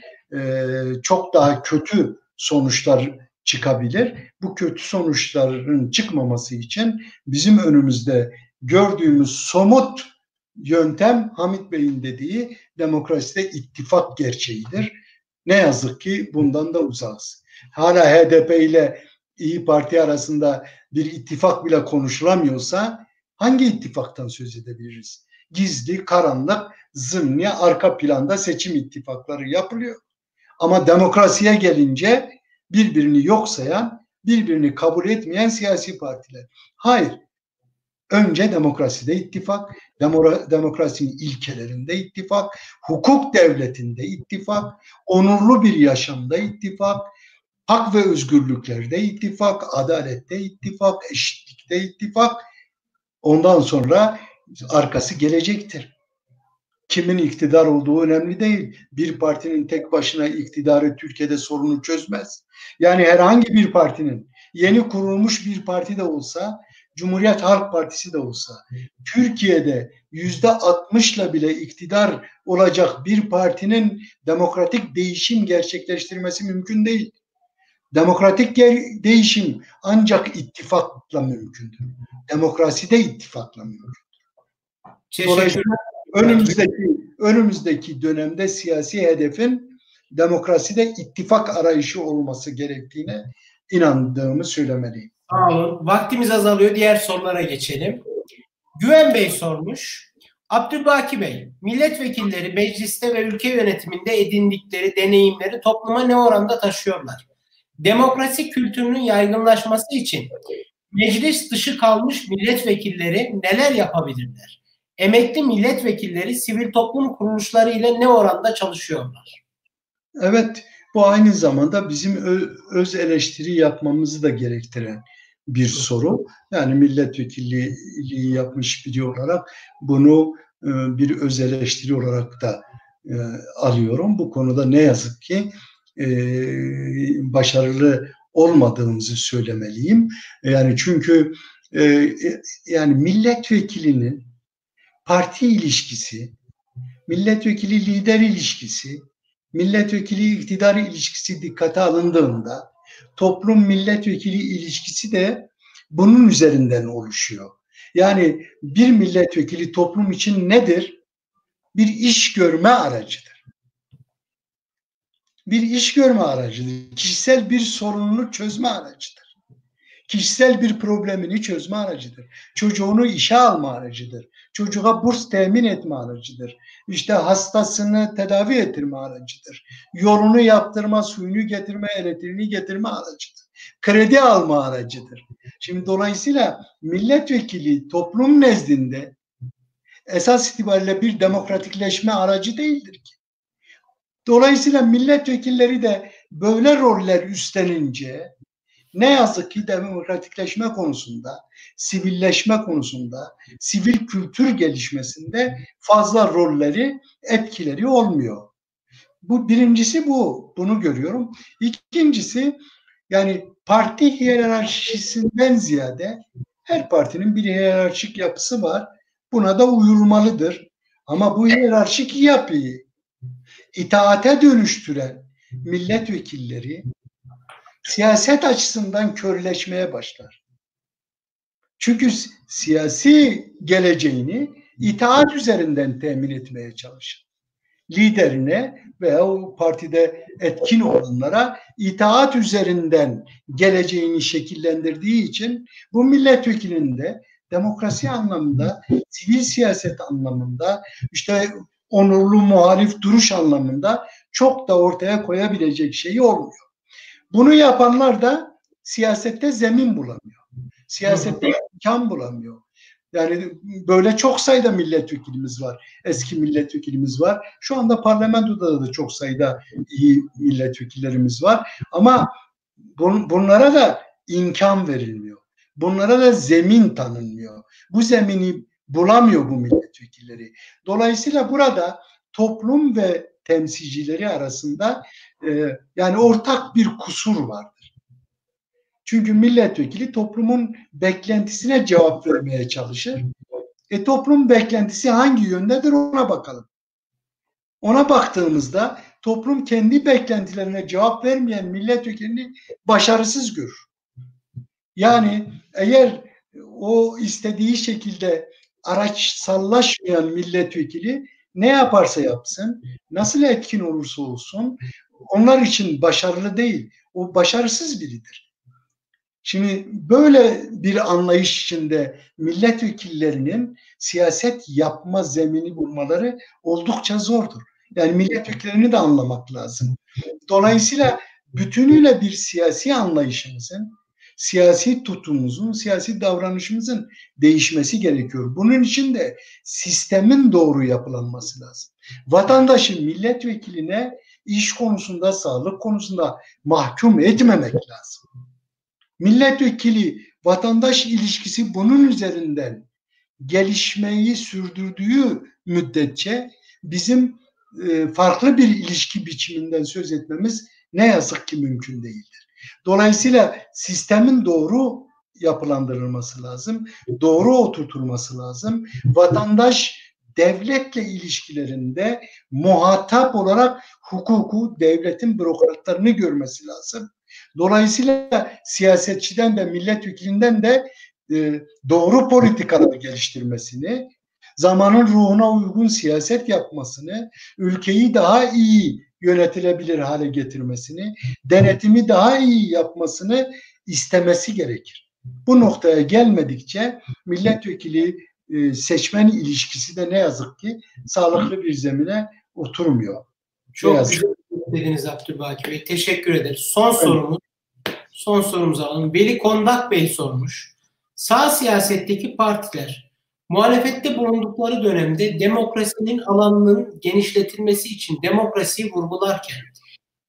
çok daha kötü sonuçlar çıkabilir. Bu kötü sonuçların çıkmaması için bizim önümüzde gördüğümüz somut yöntem Hamit Bey'in dediği demokraside ittifak gerçeğidir. Ne yazık ki bundan da uzağız. Hala HDP ile İYİ Parti arasında bir ittifak bile konuşulamıyorsa hangi ittifaktan söz edebiliriz? Gizli, karanlık, zımni, arka planda seçim ittifakları yapılıyor. Ama demokrasiye gelince birbirini yok sayan, birbirini kabul etmeyen siyasi partiler. Hayır. Önce demokraside ittifak, demokrasinin ilkelerinde ittifak, hukuk devletinde ittifak, onurlu bir yaşamda ittifak, hak ve özgürlüklerde ittifak, adalette ittifak, eşitlikte ittifak. Ondan sonra arkası gelecektir. Kimin iktidar olduğu önemli değil. Bir partinin tek başına iktidarı Türkiye'de sorunu çözmez. Yani herhangi bir partinin, yeni kurulmuş bir parti de olsa, Cumhuriyet Halk Partisi de olsa, Türkiye'de %60'la bile iktidar olacak bir partinin demokratik değişim gerçekleştirmesi mümkün değil. Demokratik değişim ancak ittifakla mümkündür. Demokraside ittifakla mümkündür. Dolayısıyla önümüzdeki dönemde siyasi hedefin demokraside ittifak arayışı olması gerektiğine inandığımı söylemeliyim. Sağ olun. Vaktimiz azalıyor. Diğer sorulara geçelim. Güven Bey sormuş. Abdulbaki Bey, milletvekilleri mecliste ve ülke yönetiminde edindikleri deneyimleri topluma ne oranda taşıyorlar? Demokrasi kültürünün yaygınlaşması için meclis dışı kalmış milletvekilleri neler yapabilirler? Emekli milletvekilleri sivil toplum kuruluşları ile ne oranda çalışıyorlar? Evet, bu aynı zamanda bizim öz eleştiri yapmamızı da gerektiren bir soru. Yani milletvekilliği yapmış biri olarak bunu bir öz eleştiri olarak da alıyorum. Bu konuda ne yazık ki başarılı olmadığımızı söylemeliyim. Yani çünkü yani milletvekilinin parti ilişkisi, milletvekili lider ilişkisi, milletvekili iktidar ilişkisi dikkate alındığında toplum milletvekili ilişkisi de bunun üzerinden oluşuyor. Yani bir milletvekili toplum için nedir? Bir iş görme aracıdır. Bir iş görme aracıdır. Kişisel bir sorununu çözme aracıdır. Kişisel bir problemini çözme aracıdır. Çocuğunu işe alma aracıdır. Çocuğa burs temin etme aracıdır. İşte hastasını tedavi ettirme aracıdır. Yolunu yaptırma, suyunu getirme, elektriğini getirme aracıdır. Kredi alma aracıdır. Şimdi dolayısıyla milletvekili toplum nezdinde esas itibariyle bir demokratikleşme aracı değildir ki. Dolayısıyla milletvekilleri de böyle roller üstlenince ne yazık ki demokratikleşme konusunda, sivilleşme konusunda, sivil kültür gelişmesinde fazla rolleri, etkileri olmuyor. Bu birincisi bu. Bunu görüyorum. İkincisi, yani parti hiyerarşisinden ziyade her partinin bir hiyerarşik yapısı var. Buna da uyulmalıdır. Ama bu hiyerarşik yapıyı itaate dönüştüren milletvekilleri siyaset açısından körleşmeye başlar. Çünkü siyasi geleceğini itaat üzerinden temin etmeye çalışır. Liderine veya o partide etkin olanlara itaat üzerinden geleceğini şekillendirdiği için bu milletvekilinin de demokrasi anlamında, sivil siyaset anlamında, işte onurlu muhalif duruş anlamında çok da ortaya koyabilecek şeyi olmuyor. Bunu yapanlar da siyasette zemin bulamıyor. Siyasette imkan bulamıyor. Yani böyle çok sayıda milletvekilimiz var. Eski milletvekilimiz var. Şu anda parlamentoda da çok sayıda iyi milletvekillerimiz var. Ama bunlara da imkan verilmiyor. Bunlara da zemin tanınmıyor. Bu zemini bulamıyor bu milletvekilleri. Dolayısıyla burada toplum ve temsilcileri arasında yani ortak bir kusur vardır. Çünkü milletvekili toplumun beklentisine cevap vermeye çalışır. Toplum beklentisi hangi yöndedir ona bakalım. Ona baktığımızda toplum kendi beklentilerine cevap vermeyen milletvekilini başarısız görür. Yani eğer o istediği şekilde araçsallaşmayan milletvekili ne yaparsa yapsın, nasıl etkin olursa olsun onlar için başarılı değil, o başarısız biridir. Şimdi böyle bir anlayış içinde milletvekillerinin siyaset yapma zemini bulmaları oldukça zordur. Yani milletvekillerini de anlamak lazım. Dolayısıyla bütünüyle bir siyasi anlayışımızın, siyasi tutumumuzun, siyasi davranışımızın değişmesi gerekiyor. Bunun için de sistemin doğru yapılanması lazım. Vatandaşı milletvekiline iş konusunda, sağlık konusunda mahkum etmemek lazım. Milletvekili vatandaş ilişkisi bunun üzerinden gelişmeyi sürdürdüğü müddetçe bizim farklı bir ilişki biçiminden söz etmemiz ne yazık ki mümkün değildir. Dolayısıyla sistemin doğru yapılandırılması lazım, doğru oturtulması lazım. Vatandaş devletle ilişkilerinde muhatap olarak hukuku, devletin bürokratlarını görmesi lazım. Dolayısıyla siyasetçiden de milletvekilinden de doğru politikaları geliştirmesini, zamanın ruhuna uygun siyaset yapmasını, ülkeyi daha iyi yönetilebilir hale getirmesini, denetimi daha iyi yapmasını istemesi gerekir. Bu noktaya gelmedikçe milletvekili seçmen ilişkisi de ne yazık ki sağlıklı bir zemine oturmuyor. Çok güzel dediniz Abdulbaki Bey. Teşekkür ederiz. Son sorumuzu alalım. Veli Kondak Bey sormuş. Sağ siyasetteki partiler muhalefette bulundukları dönemde demokrasinin alanının genişletilmesi için demokrasiyi vurgularken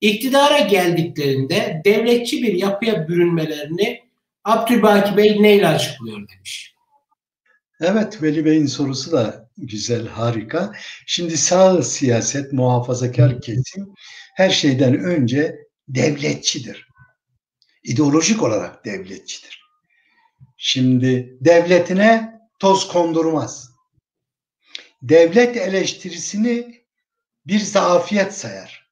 iktidara geldiklerinde devletçi bir yapıya bürünmelerini Abdulbaki Bey neyle açıklıyor demiş. Evet, Veli Bey'in sorusu da güzel, harika. Şimdi sağ siyaset, muhafazakar kesim her şeyden önce devletçidir. İdeolojik olarak devletçidir. Şimdi devletine toz kondurmaz. devlet eleştirisini bir zaafiyet sayar.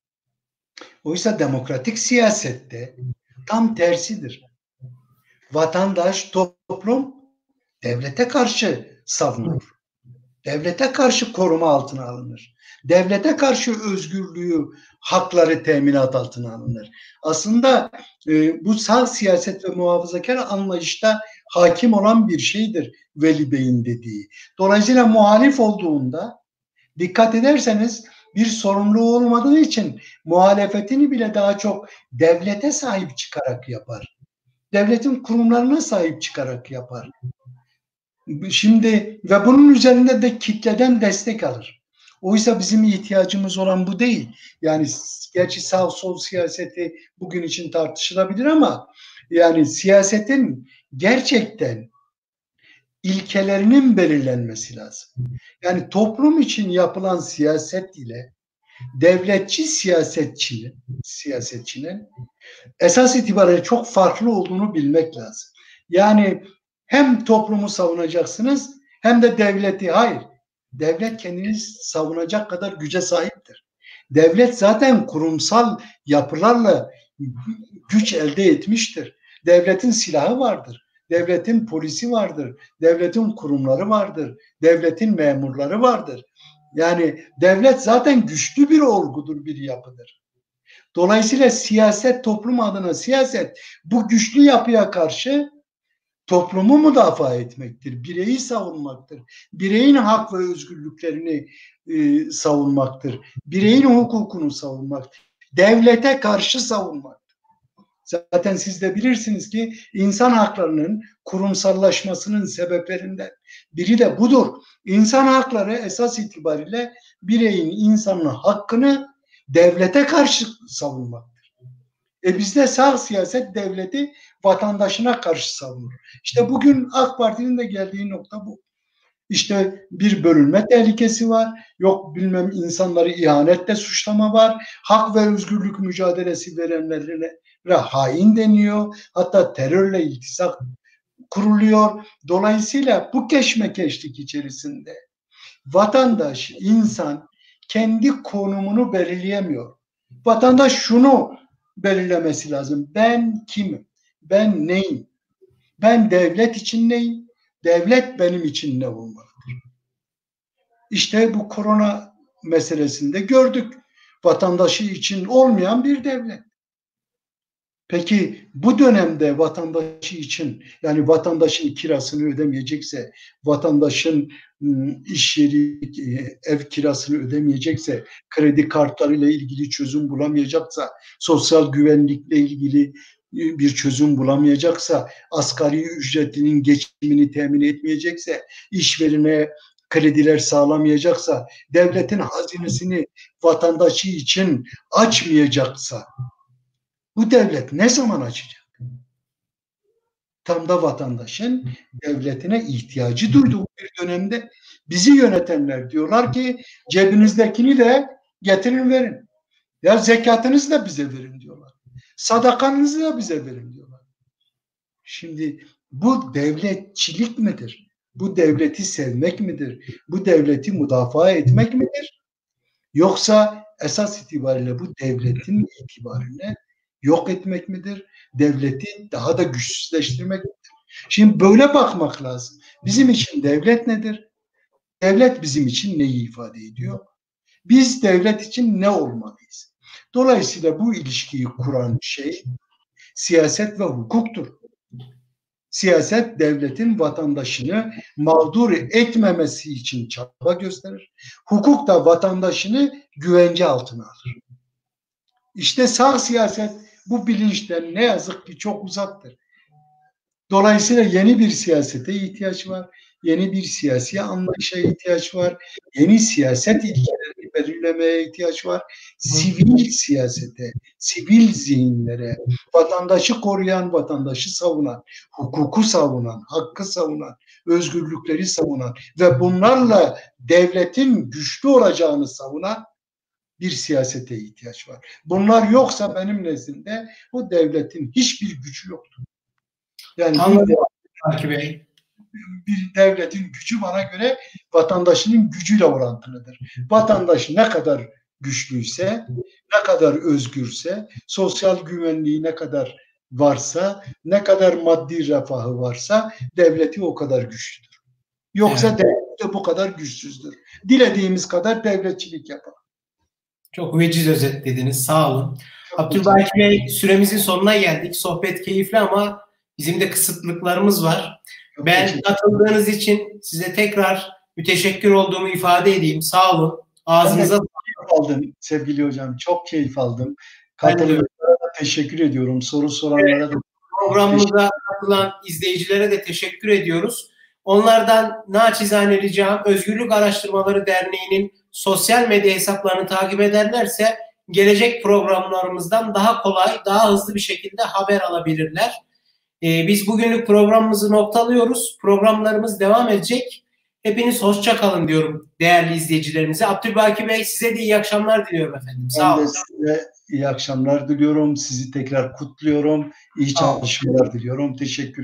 Oysa demokratik siyasette tam tersidir. Vatandaş, toplum devlete karşı savunur. Devlete karşı koruma altına alınır. Devlete karşı özgürlüğü, hakları teminat altına alınır. Aslında bu sağ siyaset ve muhafazakar anlayışta hakim olan bir şeydir Veli Bey'in dediği. Dolayısıyla muhalif olduğunda dikkat ederseniz bir sorumluluğu olmadığı için muhalefetini bile daha çok devlete sahip çıkarak yapar. Devletin kurumlarına sahip çıkarak yapar. Şimdi ve bunun üzerinde de kitleden destek alır. Oysa bizim ihtiyacımız olan bu değil. Yani gerçi sağ sol siyaseti bugün için tartışılabilir ama yani siyasetin gerçekten ilkelerinin belirlenmesi lazım. Yani toplum için yapılan siyaset ile devletçi siyasetçinin esas itibariyle çok farklı olduğunu bilmek lazım. Yani hem toplumu savunacaksınız hem de devleti. Hayır. Devlet kendini savunacak kadar güce sahiptir. Devlet zaten kurumsal yapılarla güç elde etmiştir. Devletin silahı vardır. Devletin polisi vardır. Devletin kurumları vardır. Devletin memurları vardır. Yani devlet zaten güçlü bir olgudur, bir yapıdır. Dolayısıyla siyaset, toplum adına siyaset bu güçlü yapıya karşı toplumu müdafaa etmektir, bireyi savunmaktır, bireyin hak ve özgürlüklerini savunmaktır, bireyin hukukunu savunmaktır, devlete karşı savunmaktır. Zaten siz de bilirsiniz ki insan haklarının kurumsallaşmasının sebeplerinden biri de budur. İnsan hakları esas itibariyle bireyin, insanın hakkını devlete karşı savunmaktır. Bizde sağ siyaset devleti vatandaşına karşı savunur. İşte bugün AK Parti'nin de geldiği nokta bu. İşte bir bölünme tehlikesi var. Yok bilmem insanları ihanetle suçlama var. Hak ve özgürlük mücadelesi verenlere hain deniyor. Hatta terörle iltisak kuruluyor. Dolayısıyla bu keşmekeşlik içerisinde vatandaş, insan kendi konumunu belirleyemiyor. Vatandaş şunu belirlemesi lazım. Ben kimim? Ben neyim? Ben devlet için neyim? Devlet benim için ne olmalıdır? İşte bu korona meselesinde gördük. Vatandaşı için olmayan bir devlet. Peki bu dönemde vatandaşı için, yani vatandaşın kirasını ödemeyecekse, vatandaşın iş yeri, ev kirasını ödemeyecekse, kredi kartlarıyla ilgili çözüm bulamayacaksa, sosyal güvenlikle ilgili bir çözüm bulamayacaksa, asgari ücretinin geçimini temin etmeyecekse, işverene krediler sağlamayacaksa, devletin hazinesini vatandaşı için açmayacaksa, bu devlet ne zaman açacak? Tam da vatandaşın devletine ihtiyacı duyduğu bir dönemde bizi yönetenler diyorlar ki cebinizdekini de getirin verin. Ya zekatınızı da bize verin diyorlar. Sadakanızı da bize verin diyorlar. Şimdi bu devletçilik midir? Bu devleti sevmek midir? Bu devleti müdafaa etmek midir? Yoksa esas itibariyle bu devletin itibarını yok etmek midir? Devleti daha da güçsüzleştirmek midir? Şimdi böyle bakmak lazım. Bizim için devlet nedir? Devlet bizim için neyi ifade ediyor? Biz devlet için ne olmalıyız? Dolayısıyla bu ilişkiyi kuran şey siyaset ve hukuktur. Siyaset devletin vatandaşını mağdur etmemesi için çaba gösterir. Hukuk da vatandaşını güvence altına alır. İşte sağ siyaset bu bilinçten ne yazık ki çok uzaktır. Dolayısıyla yeni bir siyasete ihtiyaç var. Yeni bir siyasi anlayışa ihtiyaç var. Yeni siyaset ilkelerini belirlemeye ihtiyaç var. Sivil siyasete, sivil zihinlere, vatandaşı koruyan, vatandaşı savunan, hukuku savunan, hakkı savunan, özgürlükleri savunan ve bunlarla devletin güçlü olacağını savunan bir siyasete ihtiyaç var. Bunlar yoksa benim nezdimde o devletin hiçbir gücü yoktur. Yani Anladım Abdulbaki Bey. bir devletin gücü bana göre vatandaşının gücüyle orantılıdır. Vatandaş ne kadar güçlüyse, ne kadar özgürse, sosyal güvenliği ne kadar varsa, ne kadar maddi refahı varsa devleti o kadar güçlüdür. Yoksa evet, devlet de bu kadar güçsüzdür. Dilediğimiz kadar devletçilik yapalım. Çok veciz özetlediniz. Sağ olun. Abdulbaki Bey, süremizin sonuna geldik. Sohbet keyifli ama bizim de kısıtlılıklarımız var. Çok ben katıldığınız için size tekrar müteşekkir olduğumu ifade edeyim. Sağ olun. Ağzınıza aldım sevgili hocam. Çok keyif aldım. Katılanlara da teşekkür ediyorum. Soru soranlara da. Programımıza katılan izleyicilere de teşekkür ediyoruz. Onlardan naçizane ricam, Özgürlük Araştırmaları Derneği'nin sosyal medya hesaplarını takip ederlerse gelecek programlarımızdan daha kolay, daha hızlı bir şekilde haber alabilirler. Biz bugünlük programımızı noktalıyoruz. Programlarımız devam edecek. Hepiniz hoşça kalın diyorum değerli izleyicilerimize. Abdulbaki Bey, size de iyi akşamlar diliyorum efendim. Sağ olun. Size iyi akşamlar diliyorum. Sizi tekrar kutluyorum. İyi çalışmalar diliyorum. Teşekkür ederim.